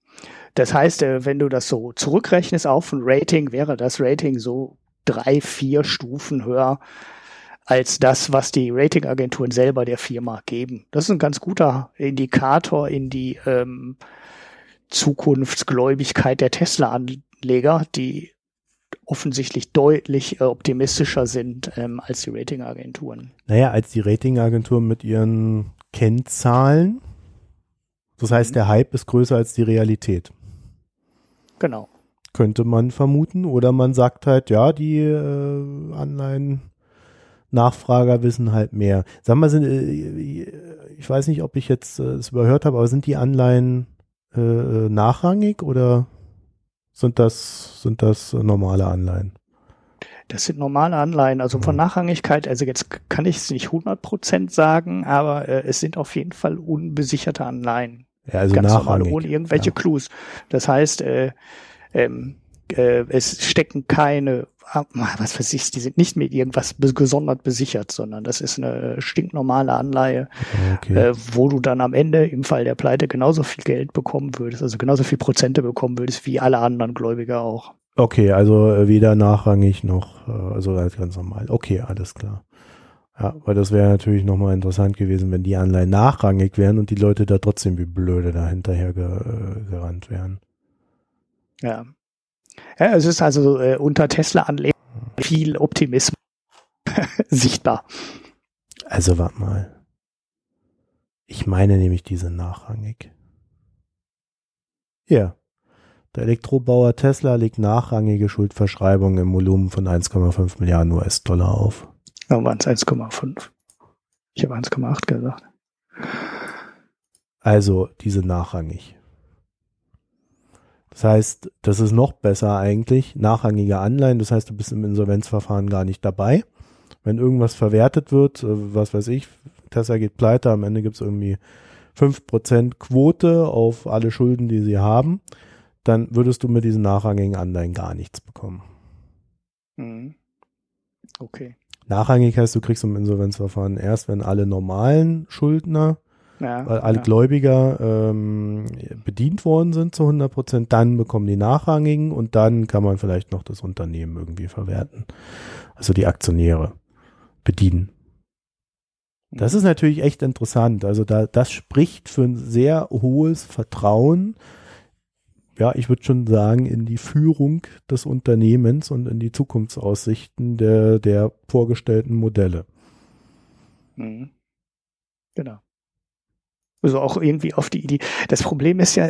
Das heißt, wenn du das so zurückrechnest auf ein Rating, wäre das Rating so 3-4 Stufen höher als das, was die Ratingagenturen selber der Firma geben. Das ist ein ganz guter Indikator in die Zukunftsgläubigkeit der Tesla-Anleger, die offensichtlich deutlich optimistischer sind als die Ratingagenturen. Naja, als die Ratingagenturen mit ihren Kennzahlen. Das heißt, der Hype ist größer als die Realität. Genau. Könnte man vermuten. Oder man sagt halt, ja, die Anleihen-Nachfrager wissen halt mehr. Sag mal, ich weiß nicht, ob ich jetzt es überhört habe, aber sind die Anleihen nachrangig oder sind das normale Anleihen? Das sind normale Anleihen, also von Nachrangigkeit, also jetzt kann ich es nicht 100% sagen, aber es sind auf jeden Fall unbesicherte Anleihen. Ja, also ganz normal, ohne irgendwelche Clues. Das heißt, es stecken keine, was weiß ich, die sind nicht mit irgendwas gesondert besichert, sondern das ist eine stinknormale Anleihe, wo du dann am Ende im Fall der Pleite genauso viel Geld bekommen würdest, also genauso viel Prozente bekommen würdest, wie alle anderen Gläubiger auch. Okay, also weder nachrangig noch, also ganz normal. Okay, alles klar. Ja, weil das wäre natürlich nochmal interessant gewesen, wenn die Anleihen nachrangig wären und die Leute da trotzdem wie blöde da hinterher gerannt wären. Ja. Ja, es ist also unter Tesla-Anleger viel Optimismus sichtbar. Also warte mal. Ich meine nämlich diese nachrangig. Ja. Yeah. Der Elektrobauer Tesla legt nachrangige Schuldverschreibungen im Volumen von 1,5 Milliarden US-Dollar auf. Ja, waren es 1,5. Ich habe 1,8 gesagt. Also diese nachrangig. Das heißt, das ist noch besser eigentlich. Nachrangige Anleihen, das heißt, du bist im Insolvenzverfahren gar nicht dabei. Wenn irgendwas verwertet wird, was weiß ich, Tesla geht pleite, am Ende gibt es irgendwie 5% Quote auf alle Schulden, die sie haben. Dann würdest du mit diesen nachrangigen Anleihen gar nichts bekommen. Okay. Nachrangig heißt, du kriegst im Insolvenzverfahren erst, wenn alle normalen Schuldner, Gläubiger bedient worden sind zu 100%, dann bekommen die nachrangigen und dann kann man vielleicht noch das Unternehmen irgendwie verwerten. Also die Aktionäre bedienen. Das ist natürlich echt interessant. Also das spricht für ein sehr hohes Vertrauen, ja, ich würde schon sagen, in die Führung des Unternehmens und in die Zukunftsaussichten der vorgestellten Modelle. Genau. Also auch irgendwie auf die Idee. Das Problem ist ja,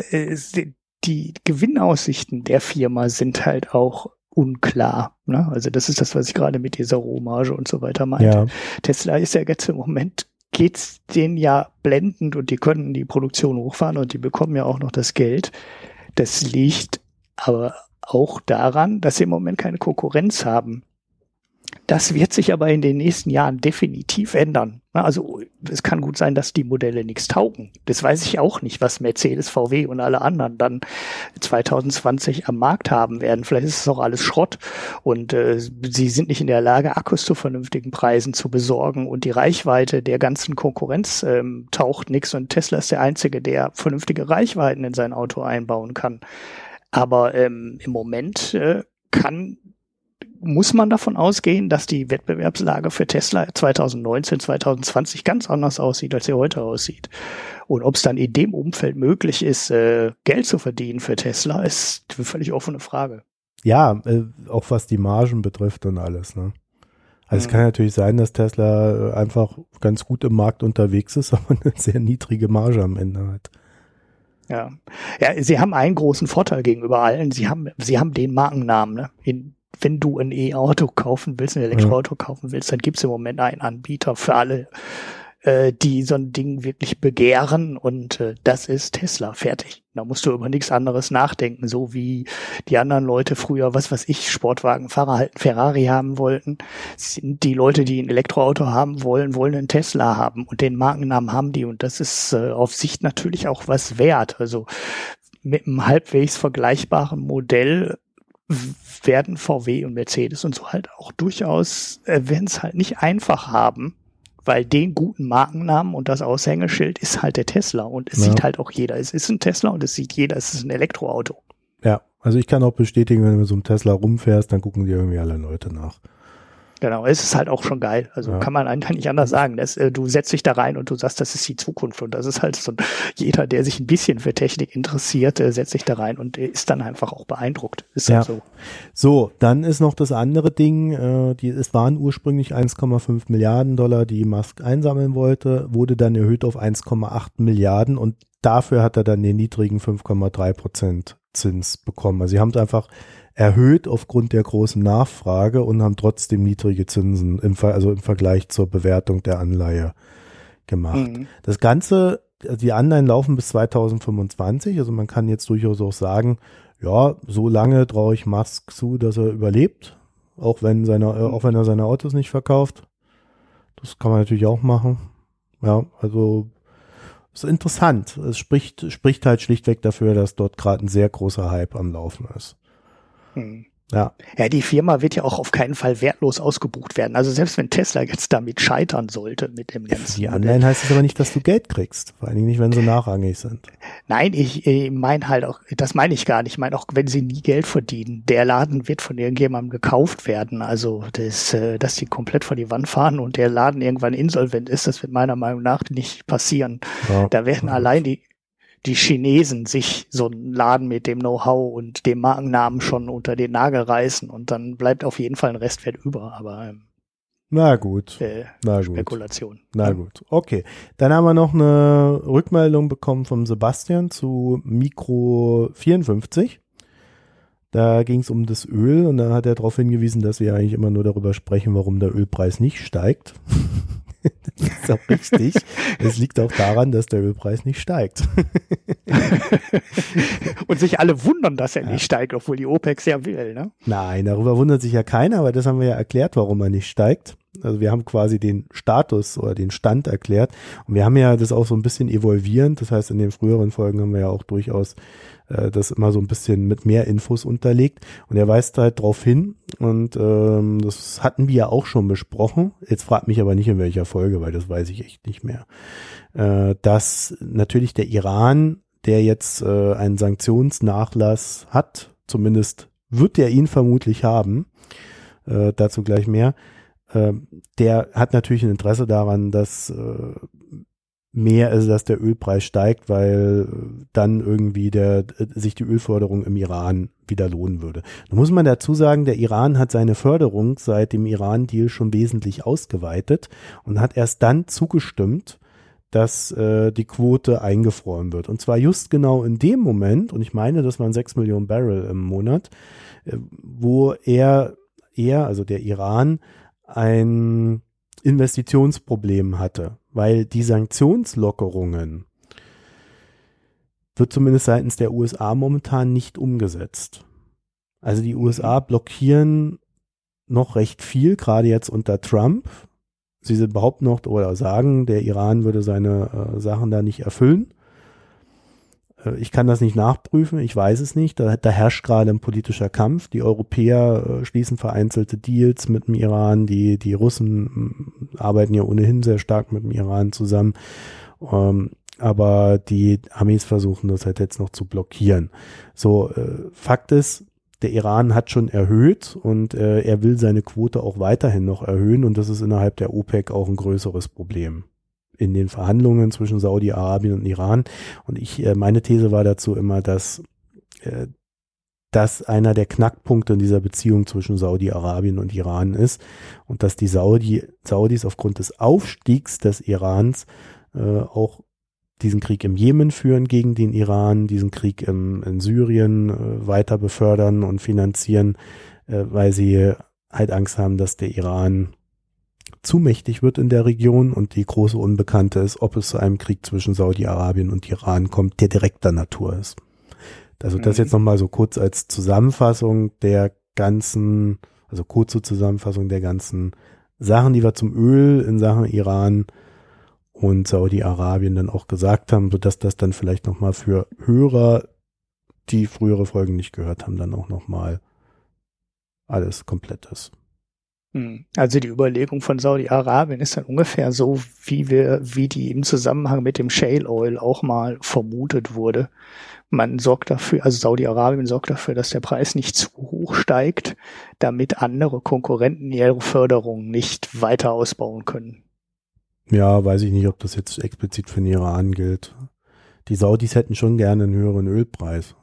die Gewinnaussichten der Firma sind halt auch unklar. Ne? Also das ist das, was ich gerade mit dieser Rohmarge und so weiter meinte. Ja. Tesla ist ja jetzt im Moment, geht's denen ja blendend und die können die Produktion hochfahren und die bekommen ja auch noch das Geld. Das liegt aber auch daran, dass sie im Moment keine Konkurrenz haben. Das wird sich aber in den nächsten Jahren definitiv ändern. Also es kann gut sein, dass die Modelle nichts taugen. Das weiß ich auch nicht, was Mercedes, VW und alle anderen dann 2020 am Markt haben werden. Vielleicht ist es auch alles Schrott und sie sind nicht in der Lage, Akkus zu vernünftigen Preisen zu besorgen und die Reichweite der ganzen Konkurrenz taucht nichts und Tesla ist der Einzige, der vernünftige Reichweiten in sein Auto einbauen kann. Aber im Moment kann muss man davon ausgehen, dass die Wettbewerbslage für Tesla 2019, 2020 ganz anders aussieht, als sie heute aussieht. Und ob es dann in dem Umfeld möglich ist, Geld zu verdienen für Tesla, ist eine völlig offene Frage. Ja, auch was die Margen betrifft und alles, ne? Also es kann natürlich sein, dass Tesla einfach ganz gut im Markt unterwegs ist, aber eine sehr niedrige Marge am Ende hat. Ja, ja, sie haben einen großen Vorteil gegenüber allen. Sie haben den Markennamen, ne? Wenn du ein E-Auto kaufen willst, ein Elektroauto kaufen willst, dann gibt es im Moment einen Anbieter für alle, die so ein Ding wirklich begehren, und das ist Tesla, fertig. Da musst du über nichts anderes nachdenken, so wie die anderen Leute früher, was weiß ich, Sportwagenfahrer halt einen Ferrari haben wollten. Die Leute, die ein Elektroauto haben wollen, wollen einen Tesla haben, und den Markennamen haben die, und das ist auf Sicht natürlich auch was wert. Also mit einem halbwegs vergleichbaren Modell werden VW und Mercedes und so halt auch durchaus, werden es halt nicht einfach haben, weil den guten Markennamen und das Aushängeschild ist halt der Tesla, und es sieht halt auch jeder, es ist ein Tesla, und es sieht jeder, es ist ein Elektroauto. Ja, also ich kann auch bestätigen, wenn du mit so einem Tesla rumfährst, dann gucken dir irgendwie alle Leute nach. Genau, es ist halt auch schon geil, also kann man eigentlich nicht anders sagen, dass, du setzt dich da rein und du sagst, das ist die Zukunft, und das ist halt so, jeder, der sich ein bisschen für Technik interessiert, setzt sich da rein und ist dann einfach auch beeindruckt, ist ja halt so. So, dann ist noch das andere Ding, es waren ursprünglich 1,5 Milliarden Dollar, die Musk einsammeln wollte, wurde dann erhöht auf 1,8 Milliarden und dafür hat er dann den niedrigen 5,3% Zins bekommen, also sie haben es einfach erhöht aufgrund der großen Nachfrage und haben trotzdem niedrige Zinsen im Vergleich zur Bewertung der Anleihe gemacht. Mhm. Das Ganze, die Anleihen laufen bis 2025, also man kann jetzt durchaus auch sagen, ja, so lange traue ich Musk zu, dass er überlebt, auch wenn er seine Autos nicht verkauft. Das kann man natürlich auch machen. Ja, also ist interessant. Es spricht halt schlichtweg dafür, dass dort gerade ein sehr großer Hype am Laufen ist. Hm. Ja, die Firma wird ja auch auf keinen Fall wertlos ausgebucht werden. Also selbst wenn Tesla jetzt damit scheitern sollte mit dem ganzen. Die Anleihen heißt es aber nicht, dass du Geld kriegst. Vor allen Dingen nicht, wenn sie nachrangig sind. Nein, ich meine halt auch, das meine ich gar nicht. Ich meine auch, wenn sie nie Geld verdienen, der Laden wird von irgendjemandem gekauft werden. Also dass die komplett vor die Wand fahren und der Laden irgendwann insolvent ist, das wird meiner Meinung nach nicht passieren. Ja. Da werden allein die Chinesen sich so einen Laden mit dem Know-how und dem Markennamen schon unter den Nagel reißen, und dann bleibt auf jeden Fall ein Restwert über, aber Spekulation. Na gut, okay. Dann haben wir noch eine Rückmeldung bekommen vom Sebastian zu Mikro 54. Da ging es um das Öl, und da hat er darauf hingewiesen, dass wir eigentlich immer nur darüber sprechen, warum der Ölpreis nicht steigt. Das ist auch richtig. Es liegt auch daran, dass der Ölpreis nicht steigt. Und sich alle wundern, dass er nicht steigt, obwohl die OPEC sehr will, ne? Nein, darüber wundert sich ja keiner, aber das haben wir ja erklärt, warum er nicht steigt. Also wir haben quasi den Status oder den Stand erklärt, und wir haben ja das auch so ein bisschen evolvierend, das heißt in den früheren Folgen haben wir ja auch durchaus das immer so ein bisschen mit mehr Infos unterlegt, und er weist halt drauf hin, und das hatten wir ja auch schon besprochen, jetzt fragt mich aber nicht in welcher Folge, weil das weiß ich echt nicht mehr, dass natürlich der Iran, der jetzt einen Sanktionsnachlass hat, zumindest wird er ihn vermutlich haben, dazu gleich mehr, der hat natürlich ein Interesse daran, dass der Ölpreis steigt, weil dann irgendwie sich die Ölförderung im Iran wieder lohnen würde. Da muss man dazu sagen, der Iran hat seine Förderung seit dem Iran-Deal schon wesentlich ausgeweitet und hat erst dann zugestimmt, dass die Quote eingefroren wird. Und zwar just genau in dem Moment, und ich meine, das waren 6 Millionen Barrel im Monat, wo also der Iran, ein Investitionsproblem hatte, weil die Sanktionslockerungen wird zumindest seitens der USA momentan nicht umgesetzt. Also die USA blockieren noch recht viel, gerade jetzt unter Trump. Sie sind überhaupt noch oder sagen, der Iran würde seine Sachen da nicht erfüllen. Ich kann das nicht nachprüfen, ich weiß es nicht. Da herrscht gerade ein politischer Kampf. Die Europäer schließen vereinzelte Deals mit dem Iran. Die Russen arbeiten ja ohnehin sehr stark mit dem Iran zusammen. Aber die Amis versuchen das halt jetzt noch zu blockieren. So, Fakt ist, der Iran hat schon erhöht und er will seine Quote auch weiterhin noch erhöhen und das ist innerhalb der OPEC auch ein größeres Problem in den Verhandlungen zwischen Saudi-Arabien und Iran. Und meine These war dazu immer, dass das einer der Knackpunkte in dieser Beziehung zwischen Saudi-Arabien und Iran ist und dass die Saudis aufgrund des Aufstiegs des Irans auch diesen Krieg im Jemen führen gegen den Iran, diesen Krieg in Syrien weiter befördern und finanzieren, weil sie halt Angst haben, dass der Iran zu mächtig wird in der Region und die große Unbekannte ist, ob es zu einem Krieg zwischen Saudi-Arabien und Iran kommt, der direkter Natur ist. Also das jetzt nochmal so kurz als Zusammenfassung der ganzen, also kurze Zusammenfassung der ganzen Sachen, die wir zum Öl in Sachen Iran und Saudi-Arabien dann auch gesagt haben, sodass das dann vielleicht nochmal für Hörer, die frühere Folgen nicht gehört haben, dann auch nochmal alles komplett ist. Also die Überlegung von Saudi-Arabien ist dann ungefähr so, wie die im Zusammenhang mit dem Shale Oil auch mal vermutet wurde. Man sorgt dafür, also Saudi-Arabien sorgt dafür, dass der Preis nicht zu hoch steigt, damit andere Konkurrenten ihre Förderung nicht weiter ausbauen können. Ja, weiß ich nicht, ob das jetzt explizit für den Iran gilt. Die Saudis hätten schon gerne einen höheren Ölpreis.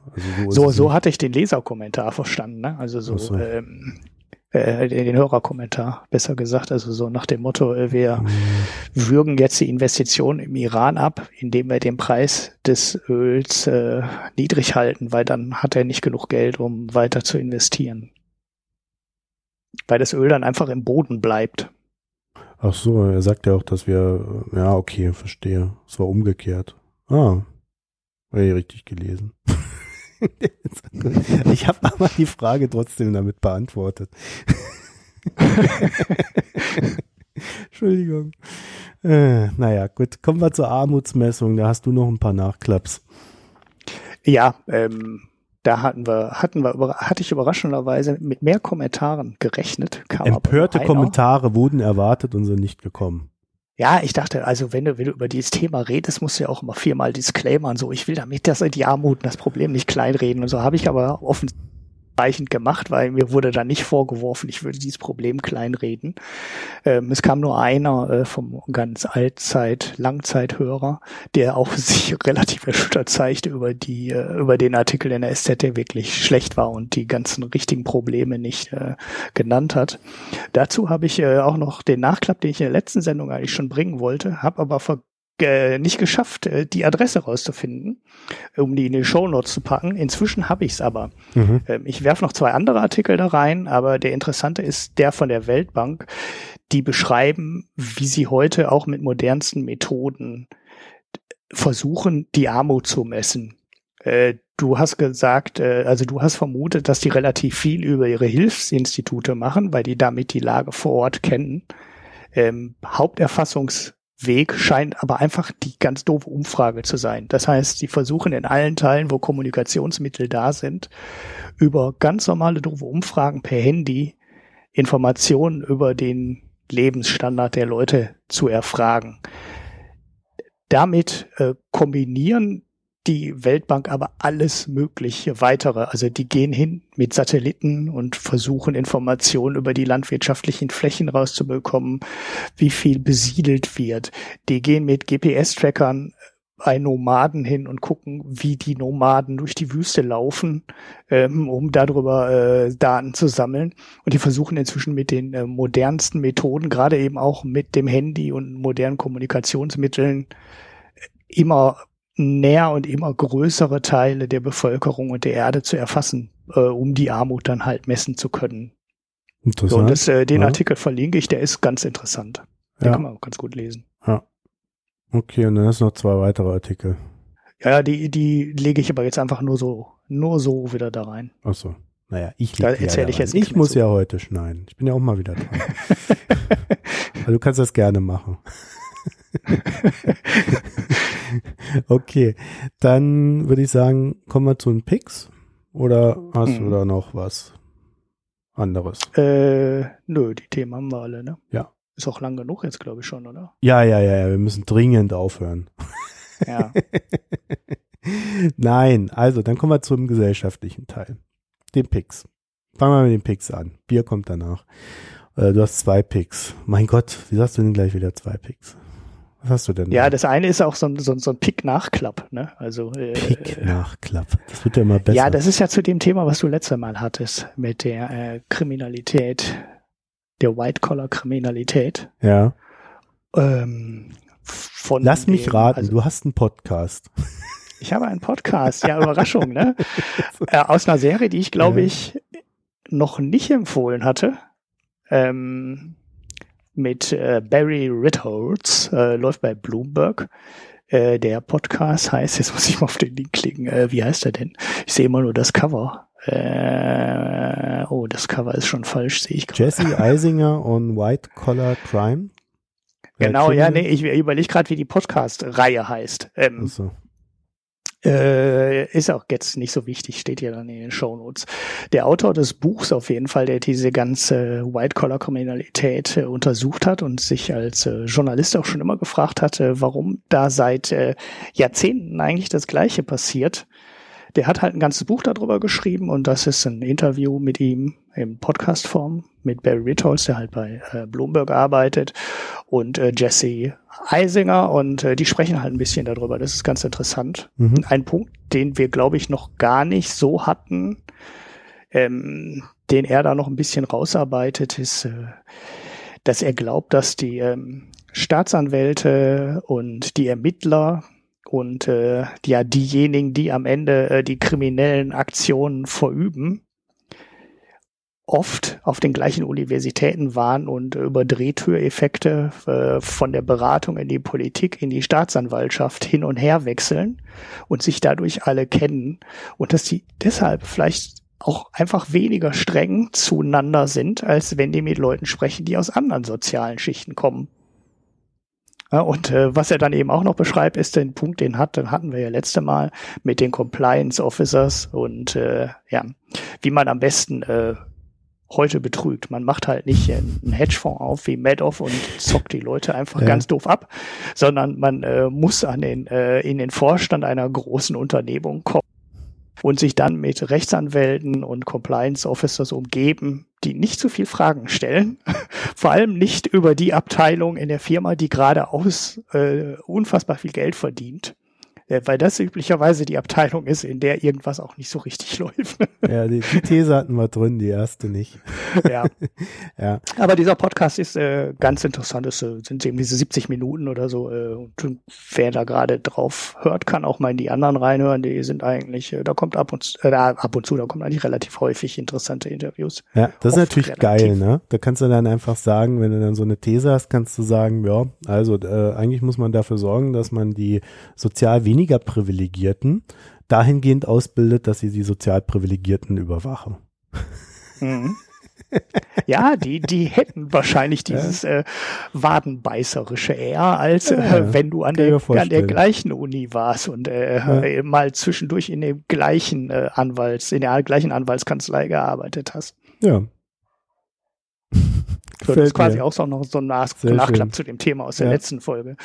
Also so hatte ich den Leserkommentar verstanden, ne? Also so. Den Hörerkommentar, besser gesagt, also so nach dem Motto, wir würgen jetzt die Investitionen im Iran ab, indem wir den Preis des Öls niedrig halten, weil dann hat er nicht genug Geld, um weiter zu investieren. Weil das Öl dann einfach im Boden bleibt. Ach so, er sagt ja auch, dass wir, ja okay, verstehe, es war umgekehrt. Ah, habe ich richtig gelesen. Ich habe aber die Frage trotzdem damit beantwortet. Entschuldigung. Naja, gut. Kommen wir zur Armutsmessung. Da hast du noch ein paar Nachklaps. Ja, da hatte ich überraschenderweise mit mehr Kommentaren gerechnet. Empörte Kommentare wurden erwartet und sind nicht gekommen. Ja, ich dachte, also wenn du über dieses Thema redest, musst du ja auch immer viermal disclaimern, so ich will damit die Armut und das Problem nicht kleinreden und so, habe ich aber offensichtlich gemacht, weil mir wurde da nicht vorgeworfen, ich würde dieses Problem kleinreden. Es kam nur einer vom ganz Langzeithörer, der auch sich relativ erschüttert zeigte über den Artikel in der SZ, der wirklich schlecht war und die ganzen richtigen Probleme nicht genannt hat. Dazu habe ich auch noch den Nachklapp, den ich in der letzten Sendung eigentlich schon bringen wollte, habe aber nicht geschafft, die Adresse rauszufinden, um die in die Shownotes zu packen. Inzwischen habe ich es aber. Ich werfe noch zwei andere Artikel da rein, aber der interessante ist der von der Weltbank, die beschreiben, wie sie heute auch mit modernsten Methoden versuchen, die Armut zu messen. Du hast gesagt, also du hast vermutet, dass die relativ viel über ihre Hilfsinstitute machen, weil die damit die Lage vor Ort kennen. Haupterfassungsweg scheint aber einfach die ganz doofe Umfrage zu sein. Das heißt, sie versuchen in allen Teilen, wo Kommunikationsmittel da sind, über ganz normale doofe Umfragen per Handy Informationen über den Lebensstandard der Leute zu erfragen. Damit kombinieren die Weltbank aber alles mögliche weitere. Also die gehen hin mit Satelliten und versuchen Informationen über die landwirtschaftlichen Flächen rauszubekommen, wie viel besiedelt wird. Die gehen mit GPS-Trackern bei Nomaden hin und gucken, wie die Nomaden durch die Wüste laufen, um darüber Daten zu sammeln. Und die versuchen inzwischen mit den modernsten Methoden, gerade eben auch mit dem Handy und modernen Kommunikationsmitteln, immer näher und immer größere Teile der Bevölkerung und der Erde zu erfassen, um die Armut dann halt messen zu können. Interessant. So, und den Artikel verlinke ich, der ist ganz interessant. Den kann man auch ganz gut lesen. Ja. Okay, und dann hast du noch zwei weitere Artikel. Ja, die lege ich aber jetzt einfach nur so wieder da rein. Ach so. Naja, ich muss ja heute schneiden. Ich bin ja auch mal wieder dran. Also du kannst das gerne machen. Okay, dann würde ich sagen, kommen wir zu den Picks. Oder hast du da noch was anderes? Nö, die Themen haben wir alle, ne? Ja. Ist auch lang genug jetzt, glaube ich schon, oder? Ja, wir müssen dringend aufhören. Ja. Nein, also dann kommen wir zum gesellschaftlichen Teil. den Picks. Fangen wir mit den Picks an. Bier kommt danach. Du hast 2 Picks. Mein Gott, wieso hast du denn gleich wieder 2 Picks? Was hast du denn? Ja, das eine ist auch so ein Pick-Nachklapp. Ne? Also, Pick-Nachklapp. Das wird ja immer besser. Ja, das ist ja zu dem Thema, was du letztes Mal hattest, mit der Kriminalität, der White-Collar-Kriminalität. Ja. Lass mich raten, also, du hast einen Podcast. Ich habe einen Podcast, ja, Überraschung, ne? Aus einer Serie, die ich, glaube ich, noch nicht empfohlen hatte. Mit Barry Ritholtz, läuft bei Bloomberg. Der Podcast heißt, jetzt muss ich mal auf den Link klicken, wie heißt er denn? Ich sehe immer nur das Cover. Oh, das Cover ist schon falsch, sehe ich gerade. Jesse Eisinger on White Collar Crime. Genau, ja, nee, ich überlege gerade, wie die Podcast-Reihe heißt. So. Ist auch jetzt nicht so wichtig, steht ja dann in den Shownotes. Der Autor des Buchs auf jeden Fall, der diese ganze White-Collar-Kriminalität untersucht hat und sich als Journalist auch schon immer gefragt hat, warum da seit Jahrzehnten eigentlich das Gleiche passiert. Der hat halt ein ganzes Buch darüber geschrieben und das ist ein Interview mit ihm in Podcast-Form mit Barry Ritholtz, der halt bei Bloomberg arbeitet, und Jesse Eisinger, und die sprechen halt ein bisschen darüber. Das ist ganz interessant. Mhm. Ein Punkt, den wir, glaube ich, noch gar nicht so hatten, den er da noch ein bisschen rausarbeitet, ist, dass er glaubt, dass die Staatsanwälte und die Ermittler und ja, diejenigen, die am Ende die kriminellen Aktionen verüben, oft auf den gleichen Universitäten waren und über Drehtüreffekte von der Beratung in die Politik, in die Staatsanwaltschaft hin und her wechseln und sich dadurch alle kennen, und dass die deshalb vielleicht auch einfach weniger streng zueinander sind, als wenn die mit Leuten sprechen, die aus anderen sozialen Schichten kommen. Ja, und was er dann eben auch noch beschreibt, ist den Punkt, den hatten wir ja letzte Mal mit den Compliance Officers und ja, wie man am besten heute betrügt. Man macht halt nicht einen Hedgefonds auf wie Madoff und zockt die Leute einfach ganz doof ab, sondern man muss in den Vorstand einer großen Unternehmung kommen und sich dann mit Rechtsanwälten und Compliance Officers umgeben, die nicht zu viel Fragen stellen, vor allem nicht über die Abteilung in der Firma, die geradeaus unfassbar viel Geld verdient, weil das üblicherweise die Abteilung ist, in der irgendwas auch nicht so richtig läuft. Ja, die These hatten wir drin, die erste nicht. Ja. Ja. Aber dieser Podcast ist ganz interessant, es sind eben diese 70 Minuten oder so, und wer da gerade drauf hört, kann auch mal in die anderen reinhören, die sind eigentlich, da kommt da kommen eigentlich relativ häufig interessante Interviews. Ja, das ist natürlich geil, ne? Da kannst du dann einfach sagen, wenn du dann so eine These hast, kannst du sagen, ja, also eigentlich muss man dafür sorgen, dass man die sozial weniger Privilegierten dahingehend ausbildet, dass sie die sozial Privilegierten überwachen. Mhm. Ja, die hätten wahrscheinlich dieses Wadenbeißerische eher, als wenn du an der gleichen Uni warst und mal zwischendurch in dem gleichen in der gleichen Anwaltskanzlei gearbeitet hast. Ja. So, das ist quasi auch so ein Nachklapp zu dem Thema aus der letzten Folge.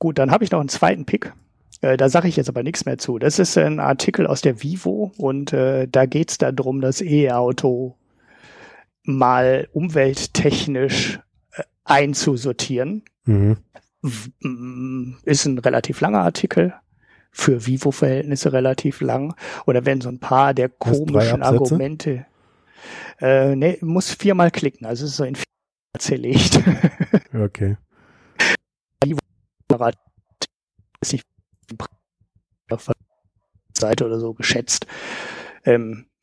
Gut, dann habe ich noch einen zweiten Pick. Da sage ich jetzt aber nichts mehr zu. Das ist ein Artikel aus der Vivo und da geht es darum, dass E-Auto mal umwelttechnisch einzusortieren. Mhm. Ist ein relativ langer Artikel, für Vivo-Verhältnisse relativ lang. Und da werden so ein paar der komischen Argumente. Ne, muss 4-mal klicken, also es ist so in 4 zerlegt. Okay. Ist nicht auf der Seite oder so geschätzt.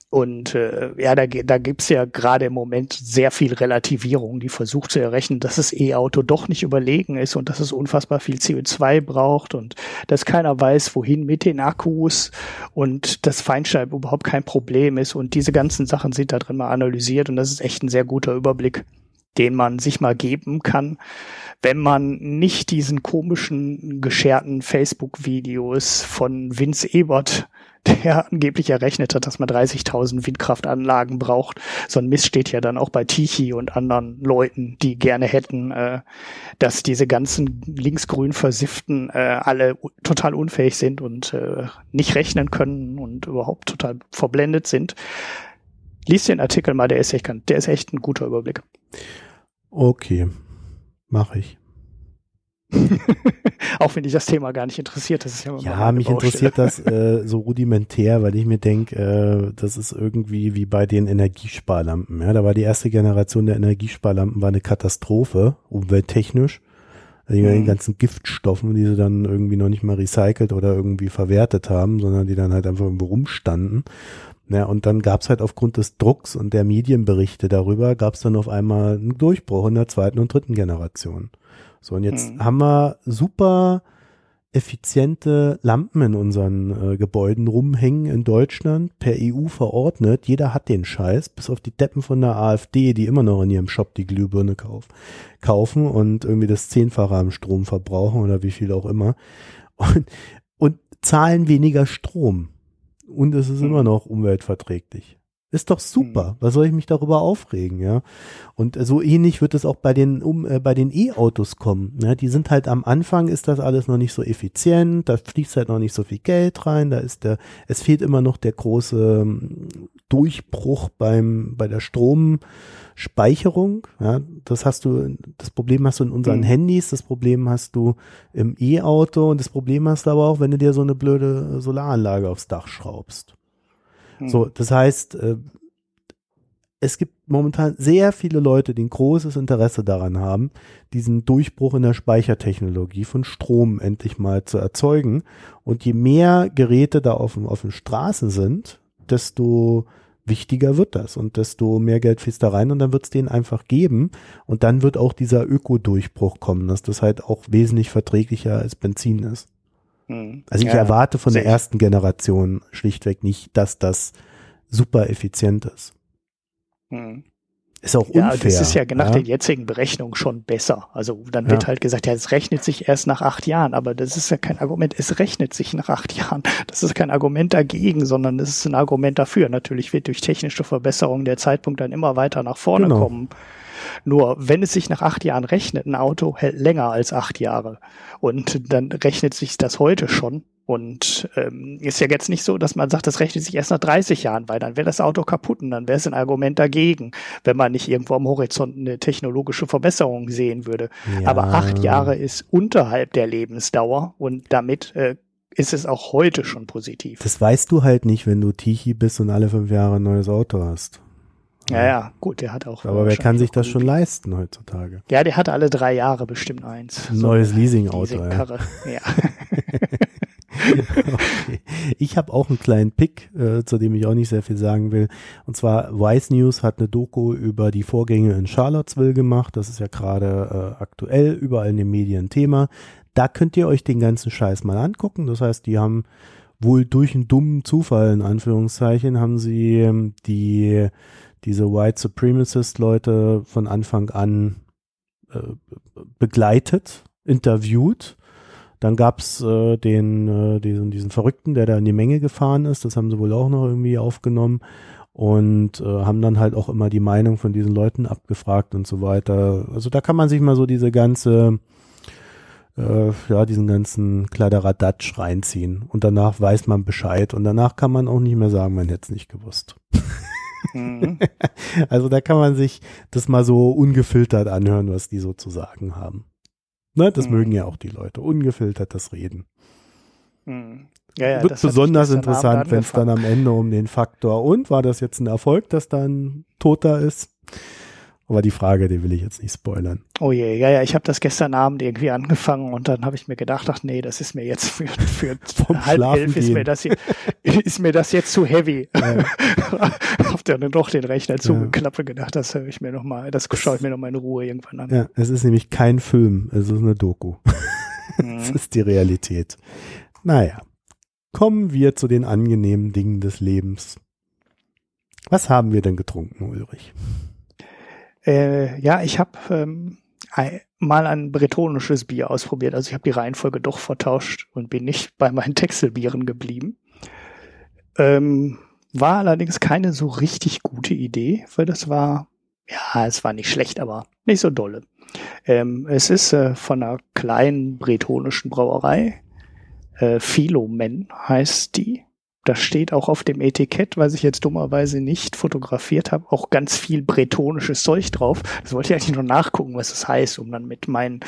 Und ja, da gibt es ja gerade im Moment sehr viel Relativierung, die versucht zu errechnen, dass das E-Auto doch nicht überlegen ist und dass es unfassbar viel CO2 braucht und dass keiner weiß, wohin mit den Akkus und dass Feinstaub überhaupt kein Problem ist. Und diese ganzen Sachen sind da drin mal analysiert und das ist echt ein sehr guter Überblick, den man sich mal geben kann, wenn man nicht diesen komischen, gescherten Facebook-Videos von Vince Ebert, der angeblich errechnet hat, dass man 30.000 Windkraftanlagen braucht. So ein Mist steht ja dann auch bei Tichy und anderen Leuten, die gerne hätten, dass diese ganzen linksgrün Versifften alle total unfähig sind und nicht rechnen können und überhaupt total verblendet sind. Lies den Artikel mal, der ist echt ein guter Überblick. Okay, mache ich. Auch wenn dich das Thema gar nicht interessiert, das ist ja immer mich Baustelle. Interessiert das so rudimentär, weil ich mir denke, das ist irgendwie wie bei den Energiesparlampen. Ja? Da war die erste Generation der Energiesparlampen war eine Katastrophe, umwelttechnisch. Also die ganzen Giftstoffen, die sie dann irgendwie noch nicht mal recycelt oder irgendwie verwertet haben, sondern die dann halt einfach irgendwo rumstanden. Ja, und dann gab es halt aufgrund des Drucks und der Medienberichte darüber, gab es dann auf einmal einen Durchbruch in der zweiten und dritten Generation. So, und jetzt haben wir super effiziente Lampen in unseren Gebäuden rumhängen in Deutschland, per EU verordnet. Jeder hat den Scheiß, bis auf die Deppen von der AfD, die immer noch in ihrem Shop die Glühbirne kaufen und irgendwie das 10-fache am Strom verbrauchen oder wie viel auch immer. Und zahlen weniger Strom. Und es ist immer noch umweltverträglich. Ist doch super. Was soll ich mich darüber aufregen, ja? Und so ähnlich wird es auch bei den E-Autos kommen. Ja? Die sind halt am Anfang, ist das alles noch nicht so effizient, da fließt halt noch nicht so viel Geld rein, es fehlt immer noch der große Durchbruch bei der Stromspeicherung. Ja? Das Problem hast du in unseren Handys, das Problem hast du im E-Auto und das Problem hast du aber auch, wenn du dir so eine blöde Solaranlage aufs Dach schraubst. So, das heißt, es gibt momentan sehr viele Leute, die ein großes Interesse daran haben, diesen Durchbruch in der Speichertechnologie von Strom endlich mal zu erzeugen. Und je mehr Geräte da auf den Straßen sind, desto wichtiger wird das und desto mehr Geld fließt da rein und dann wird es denen einfach geben. Und dann wird auch dieser Ökodurchbruch kommen, dass das halt auch wesentlich verträglicher als Benzin ist. Also ich erwarte von der ersten Generation schlichtweg nicht, dass das super effizient ist. Ist auch unfair. Ja, das ist ja nach den jetzigen Berechnungen schon besser. Also dann wird halt gesagt, ja, es rechnet sich erst nach 8 Jahren, aber das ist ja kein Argument. Es rechnet sich nach 8 Jahren. Das ist kein Argument dagegen, sondern es ist ein Argument dafür. Natürlich wird durch technische Verbesserungen der Zeitpunkt dann immer weiter nach vorne kommen. Nur, wenn es sich nach 8 Jahren rechnet, ein Auto hält länger als 8 Jahre. Und dann rechnet sich das heute schon. Und ist ja jetzt nicht so, dass man sagt, das rechnet sich erst nach 30 Jahren, weil dann wäre das Auto kaputt und dann wäre es ein Argument dagegen, wenn man nicht irgendwo am Horizont eine technologische Verbesserung sehen würde. Ja. Aber 8 Jahre ist unterhalb der Lebensdauer und damit ist es auch heute schon positiv. Das weißt du halt nicht, wenn du Tichy bist und alle 5 Jahre ein neues Auto hast. Ja, gut, der hat auch. Aber wer kann sich das schon leisten heutzutage? Ja, der hat alle 3 Jahre bestimmt eins. Neues Leasing-Auto. Ja. Okay. Ich habe auch einen kleinen Pick, zu dem ich auch nicht sehr viel sagen will. Und zwar Vice News hat eine Doku über die Vorgänge in Charlottesville gemacht. Das ist ja gerade aktuell, überall in den Medien Thema. Da könnt ihr euch den ganzen Scheiß mal angucken. Das heißt, die haben wohl durch einen dummen Zufall, in Anführungszeichen, haben sie diese White Supremacist-Leute von Anfang an begleitet, interviewt. Dann gab's diesen Verrückten, der da in die Menge gefahren ist. Das haben sie wohl auch noch irgendwie aufgenommen und haben dann halt auch immer die Meinung von diesen Leuten abgefragt und so weiter. Also da kann man sich mal so diesen ganzen Kladderadatsch reinziehen. Und danach weiß man Bescheid. Und danach kann man auch nicht mehr sagen, man hätte es nicht gewusst. Also da kann man sich das mal so ungefiltert anhören, was die so zu sagen haben. Ne, das mögen ja auch die Leute, ungefiltert das Reden. Ja, wird das besonders interessant, wenn es dann am Ende um den Faktor und war das jetzt ein Erfolg, dass da ein Toter ist? Aber die Frage, die will ich jetzt nicht spoilern. Oh je, ja, ich habe das gestern Abend irgendwie angefangen und dann habe ich mir gedacht, das ist mir jetzt für halb elf ist mir das jetzt zu heavy. Ja. Hab dann doch den Rechner zugeklappt und gedacht, das schaue ich mir nochmal in Ruhe irgendwann an. Ja, es ist nämlich kein Film, es ist eine Doku. Es ist die Realität. Naja, kommen wir zu den angenehmen Dingen des Lebens. Was haben wir denn getrunken, Ulrich? Ja, ich habe mal ein bretonisches Bier ausprobiert. Also ich habe die Reihenfolge doch vertauscht und bin nicht bei meinen Texelbieren geblieben. War allerdings keine so richtig gute Idee, weil das war, ja, es war nicht schlecht, aber nicht so dolle. Es ist von einer kleinen bretonischen Brauerei. Philomen heißt die. Da steht auch auf dem Etikett, was ich jetzt dummerweise nicht fotografiert habe, auch ganz viel bretonisches Zeug drauf. Das wollte ich eigentlich nur nachgucken, was das heißt, um dann mit meinen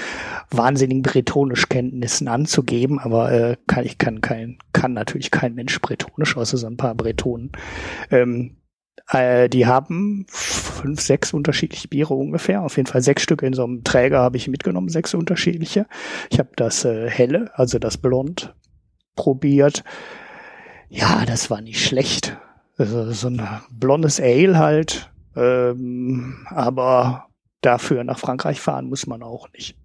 wahnsinnigen Bretonischkenntnissen anzugeben. Aber kann natürlich kein Mensch Bretonisch, außer so ein paar Bretonen. Die haben 5, 6 unterschiedliche Biere ungefähr. Auf jeden Fall 6 Stück in so einem Träger habe ich mitgenommen, 6 unterschiedliche. Ich habe das helle, also das Blond, probiert. Ja, das war nicht schlecht. Also so ein blondes Ale halt. Aber dafür nach Frankreich fahren muss man auch nicht.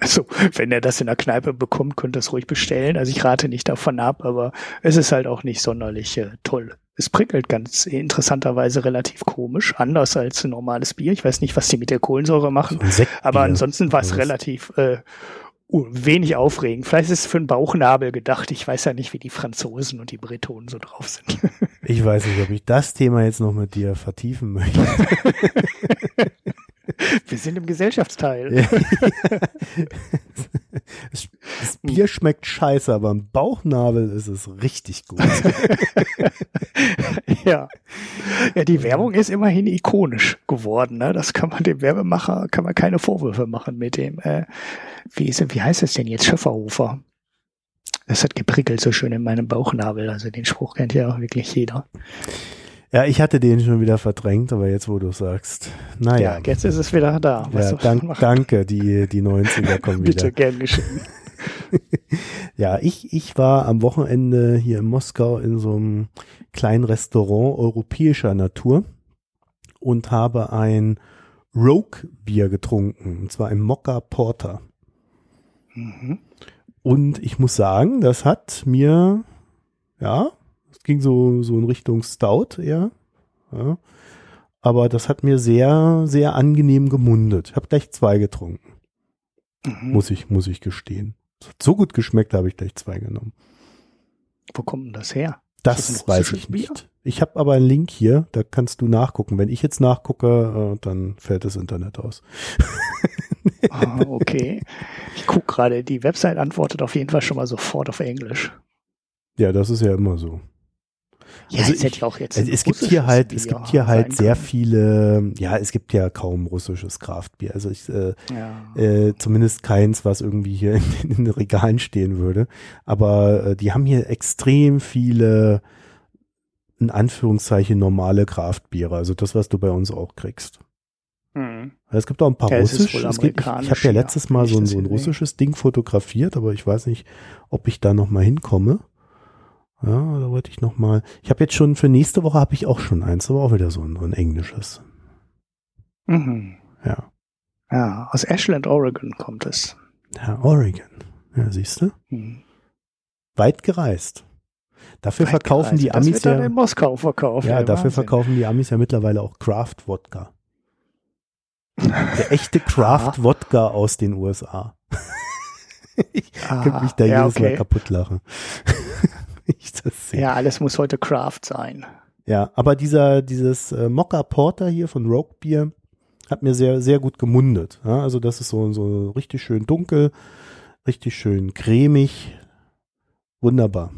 Also, wenn er das in der Kneipe bekommt, könnt ihr es ruhig bestellen. Also ich rate nicht davon ab, aber es ist halt auch nicht sonderlich toll. Es prickelt ganz interessanterweise relativ komisch, anders als ein normales Bier. Ich weiß nicht, was die mit der Kohlensäure machen, aber ansonsten war es relativ wenig aufregend. Vielleicht ist es für einen Bauchnabel gedacht. Ich weiß ja nicht, wie die Franzosen und die Bretonen so drauf sind. Ich weiß nicht, ob ich das Thema jetzt noch mit dir vertiefen möchte. Wir sind im Gesellschaftsteil. Das Bier schmeckt scheiße, aber im Bauchnabel ist es richtig gut. Ja, die Werbung ist immerhin ikonisch geworden. Ne? Das kann man dem Werbemacher, kann man keine Vorwürfe machen mit dem, wie heißt es denn jetzt, Schöfferhofer? Das hat geprickelt so schön in meinem Bauchnabel. Also den Spruch kennt ja auch wirklich jeder. Ja, ich hatte den schon wieder verdrängt, aber jetzt, wo du sagst, naja. Ja, jetzt ist es wieder da. Was ja, danke, die 90er kommen wieder. Bitte, gern geschehen. Ja, ich war am Wochenende hier in Moskau in so einem kleinen Restaurant europäischer Natur und habe ein Rogue Beer getrunken, und zwar ein Mocha Porter. Mhm. Und ich muss sagen, das hat mir, ja, ging so in Richtung Stout eher. Ja. Aber das hat mir sehr, sehr angenehm gemundet. Ich habe gleich 2 getrunken. Mhm. Muss ich gestehen. Das hat so gut geschmeckt, da habe ich gleich 2 genommen. Wo kommt denn das her? Das weiß ich nicht. Ich habe aber einen Link hier, da kannst du nachgucken. Wenn ich jetzt nachgucke, dann fällt das Internet aus. Ah, okay. Ich gucke gerade, die Website antwortet auf jeden Fall schon mal sofort auf Englisch. Ja, das ist ja immer so. Ja, also es gibt hier halt sehr viele, ja, es gibt ja kaum russisches Kraftbier. Also zumindest keins, was irgendwie hier in den Regalen stehen würde. Aber die haben hier extrem viele, in Anführungszeichen, normale Kraftbiere. Also das, was du bei uns auch kriegst. Mhm. Es gibt auch ein paar russische. Ich habe ja letztes Mal so ein russisches Ding fotografiert, aber ich weiß nicht, ob ich da nochmal hinkomme. Ja, da wollte ich nochmal. Ich habe jetzt schon für nächste Woche habe ich auch schon eins, aber auch wieder so ein englisches. Mhm. Ja. Ja, aus Ashland, Oregon kommt es. Ja, Oregon. Ja, siehst du? Mhm. Weit gereist. Die Amis das wird dann in Moskau verkauft. Ja, dafür verkaufen die Amis ja mittlerweile auch Craft-Wodka. Der echte Craft-Wodka aus den USA. Ich könnte mich da jedes Mal kaputt lachen. Ja, alles muss heute Craft sein. Ja, aber dieses Mocha Porter hier von Rogue Beer hat mir sehr, sehr gut gemundet. Ja, also das ist so richtig schön dunkel, richtig schön cremig. Wunderbar.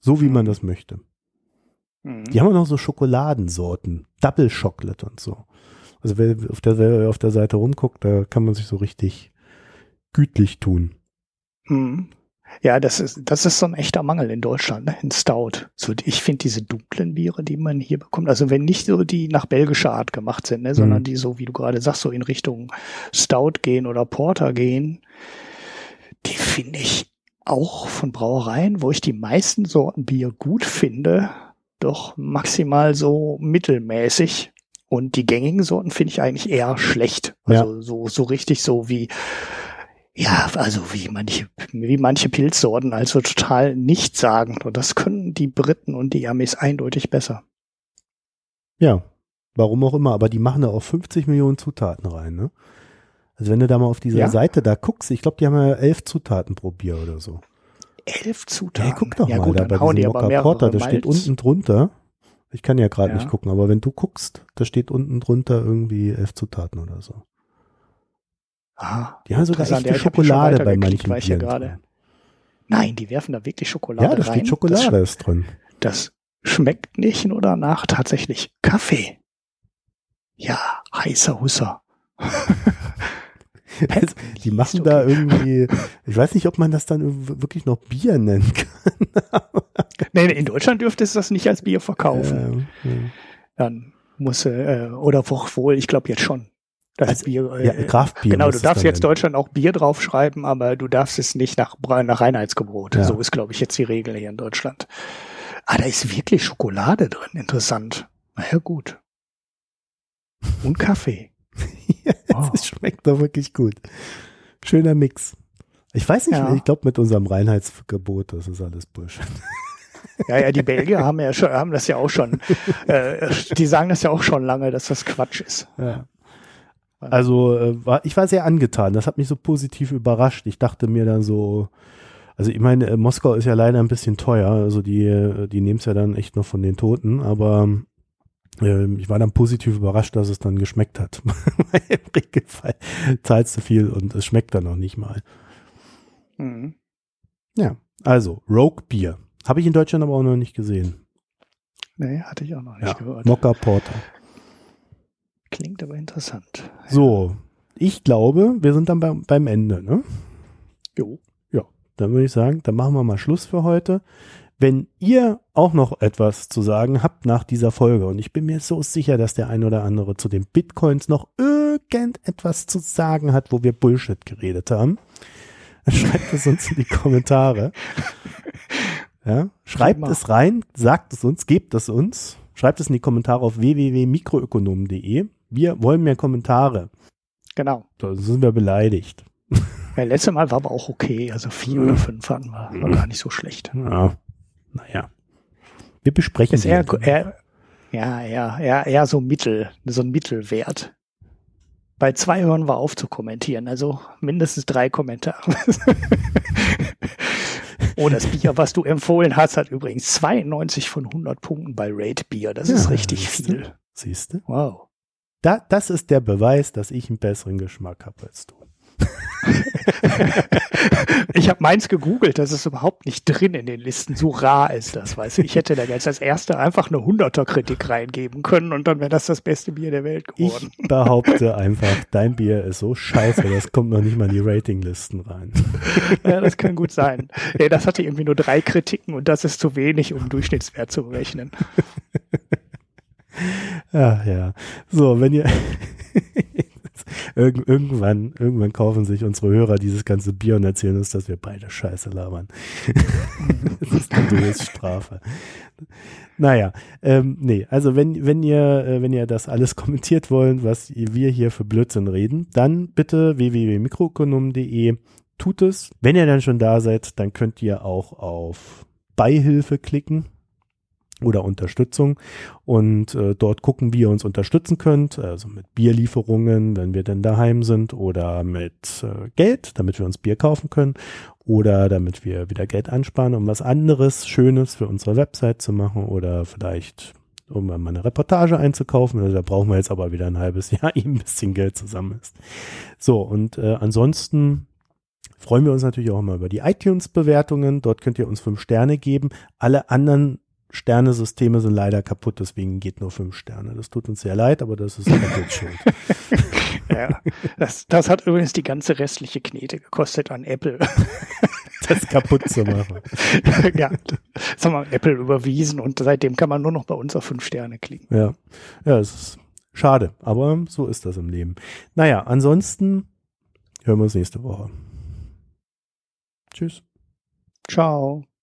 So wie man das möchte. Mhm. Die haben auch noch so Schokoladensorten. Double Chocolate und so. Also wer auf der Seite rumguckt, da kann man sich so richtig gütlich tun. Mhm. Ja, das ist so ein echter Mangel in Deutschland, ne? In Stout. So, ich finde diese dunklen Biere, die man hier bekommt, also wenn nicht so die nach belgischer Art gemacht sind, ne, sondern die so, wie du gerade sagst, so in Richtung Stout gehen oder Porter gehen, die finde ich auch von Brauereien, wo ich die meisten Sorten Bier gut finde, doch maximal so mittelmäßig. Und die gängigen Sorten finde ich eigentlich eher schlecht. Also so richtig so wie... Ja, also wie manche Pilzsorten, also total nichtssagend. Und das können die Briten und die Amis eindeutig besser. Ja, Warum auch immer, aber die machen da auch 50 Millionen Zutaten rein, ne? Also wenn du da mal auf dieser Seite da guckst, ich glaube, die haben ja 11 Zutaten pro Bier oder so. 11 Zutaten? Hey, guck doch mal, gut, da bei diesem Mocha Porter, das steht unten drunter, ich kann ja gerade nicht gucken, aber wenn du guckst, da steht unten drunter irgendwie 11 Zutaten oder so. Ah, die haben sogar echte Schokolade bei manchen Bieren. Nein, die werfen da wirklich Schokolade rein. Ja, da steht Schokolade ist drin. Das schmeckt nicht nur danach tatsächlich Kaffee. Ja, heißer Husser. Die machen da irgendwie, ich weiß nicht, ob man das dann wirklich noch Bier nennen kann. Nee, in Deutschland dürfte es das nicht als Bier verkaufen. Dann muss, oder wohl, ich glaube jetzt schon. Das also, Bier, Kraftbier. Genau, du darfst jetzt Deutschland auch Bier draufschreiben, aber du darfst es nicht nach Reinheitsgebot. Ja. So ist, glaube ich, jetzt die Regel hier in Deutschland. Ah, da ist wirklich Schokolade drin. Interessant. Na ja, gut. Und Kaffee. Das schmeckt doch wirklich gut. Schöner Mix. Ich weiß nicht, ich glaube mit unserem Reinheitsgebot, das ist alles Bullshit. Ja, die Belgier haben das ja auch schon. Die sagen das ja auch schon lange, dass das Quatsch ist. Ja. Also ich war sehr angetan, das hat mich so positiv überrascht. Ich dachte mir dann so, also ich meine, Moskau ist ja leider ein bisschen teuer, also die nehmen es ja dann echt noch von den Toten, aber ich war dann positiv überrascht, dass es dann geschmeckt hat. Im Regelfall zahlst du viel und es schmeckt dann noch nicht mal. Mhm. Ja, also Rogue Beer. Habe ich in Deutschland aber auch noch nicht gesehen. Nee, hatte ich auch noch nicht gehört. Mocha Porter. Klingt aber interessant. So, ich glaube, wir sind dann beim Ende, ne? Jo. Ja, dann würde ich sagen, dann machen wir mal Schluss für heute. Wenn ihr auch noch etwas zu sagen habt nach dieser Folge, und ich bin mir so sicher, dass der ein oder andere zu den Bitcoins noch irgendetwas zu sagen hat, wo wir Bullshit geredet haben, dann schreibt es uns in die Kommentare. Ja, schreibt es rein, sagt es uns, gebt es uns. Schreibt es in die Kommentare auf www.mikroökonom.de. Wir wollen mehr Kommentare. Genau. Da sind wir beleidigt. Ja, letzte Mal war aber auch okay. Also 4 oder 5 hatten wir. War gar nicht so schlecht. Ja. Naja. Wir besprechen es. Eher so Mittel. So ein Mittelwert. Bei 2 hören wir auf zu kommentieren. Also mindestens 3 Kommentare. Oh, das Bier, was du empfohlen hast, hat übrigens 92 von 100 Punkten bei Ray Dalio. Das ist richtig viel. Siehst du? Wow. Das ist der Beweis, dass ich einen besseren Geschmack habe als du. Ich habe meins gegoogelt, das ist überhaupt nicht drin in den Listen. So rar ist das, weißt du. Ich hätte da jetzt als Erster einfach eine 100er-Kritik reingeben können und dann wäre das beste Bier der Welt geworden. Ich behaupte einfach, dein Bier ist so scheiße, das kommt noch nicht mal in die Ratinglisten rein. Ja, das kann gut sein. Ja, das hatte irgendwie nur 3 Kritiken und das ist zu wenig, um Durchschnittswert zu berechnen. Ach ja. So, wenn ihr... Irgendwann kaufen sich unsere Hörer dieses ganze Bier und erzählen uns, dass wir beide Scheiße labern. Das ist eine Todesstrafe. Naja, nee, also wenn ihr das alles kommentiert wollt, was wir hier für Blödsinn reden, dann bitte www.mikroökonom.de, tut es. Wenn ihr dann schon da seid, dann könnt ihr auch auf Beihilfe klicken. Oder Unterstützung und dort gucken, wie ihr uns unterstützen könnt, also mit Bierlieferungen, wenn wir denn daheim sind oder mit Geld, damit wir uns Bier kaufen können oder damit wir wieder Geld ansparen, um was anderes Schönes für unsere Website zu machen oder vielleicht um mal eine Reportage einzukaufen. Also da brauchen wir jetzt aber wieder ein halbes Jahr, eben ein bisschen Geld zusammen ist. So und ansonsten freuen wir uns natürlich auch immer über die iTunes-Bewertungen. Dort könnt ihr uns 5 Sterne geben. Alle anderen Sternesysteme sind leider kaputt, deswegen geht nur 5 Sterne. Das tut uns sehr leid, aber das ist kaputt schuld. Ja, das hat übrigens die ganze restliche Knete gekostet an Apple. Das kaputt zu machen. Ja, das haben wir Apple überwiesen und seitdem kann man nur noch bei uns auf 5 Sterne klicken. Ja, es ist schade, aber so ist das im Leben. Naja, ansonsten hören wir uns nächste Woche. Tschüss. Ciao.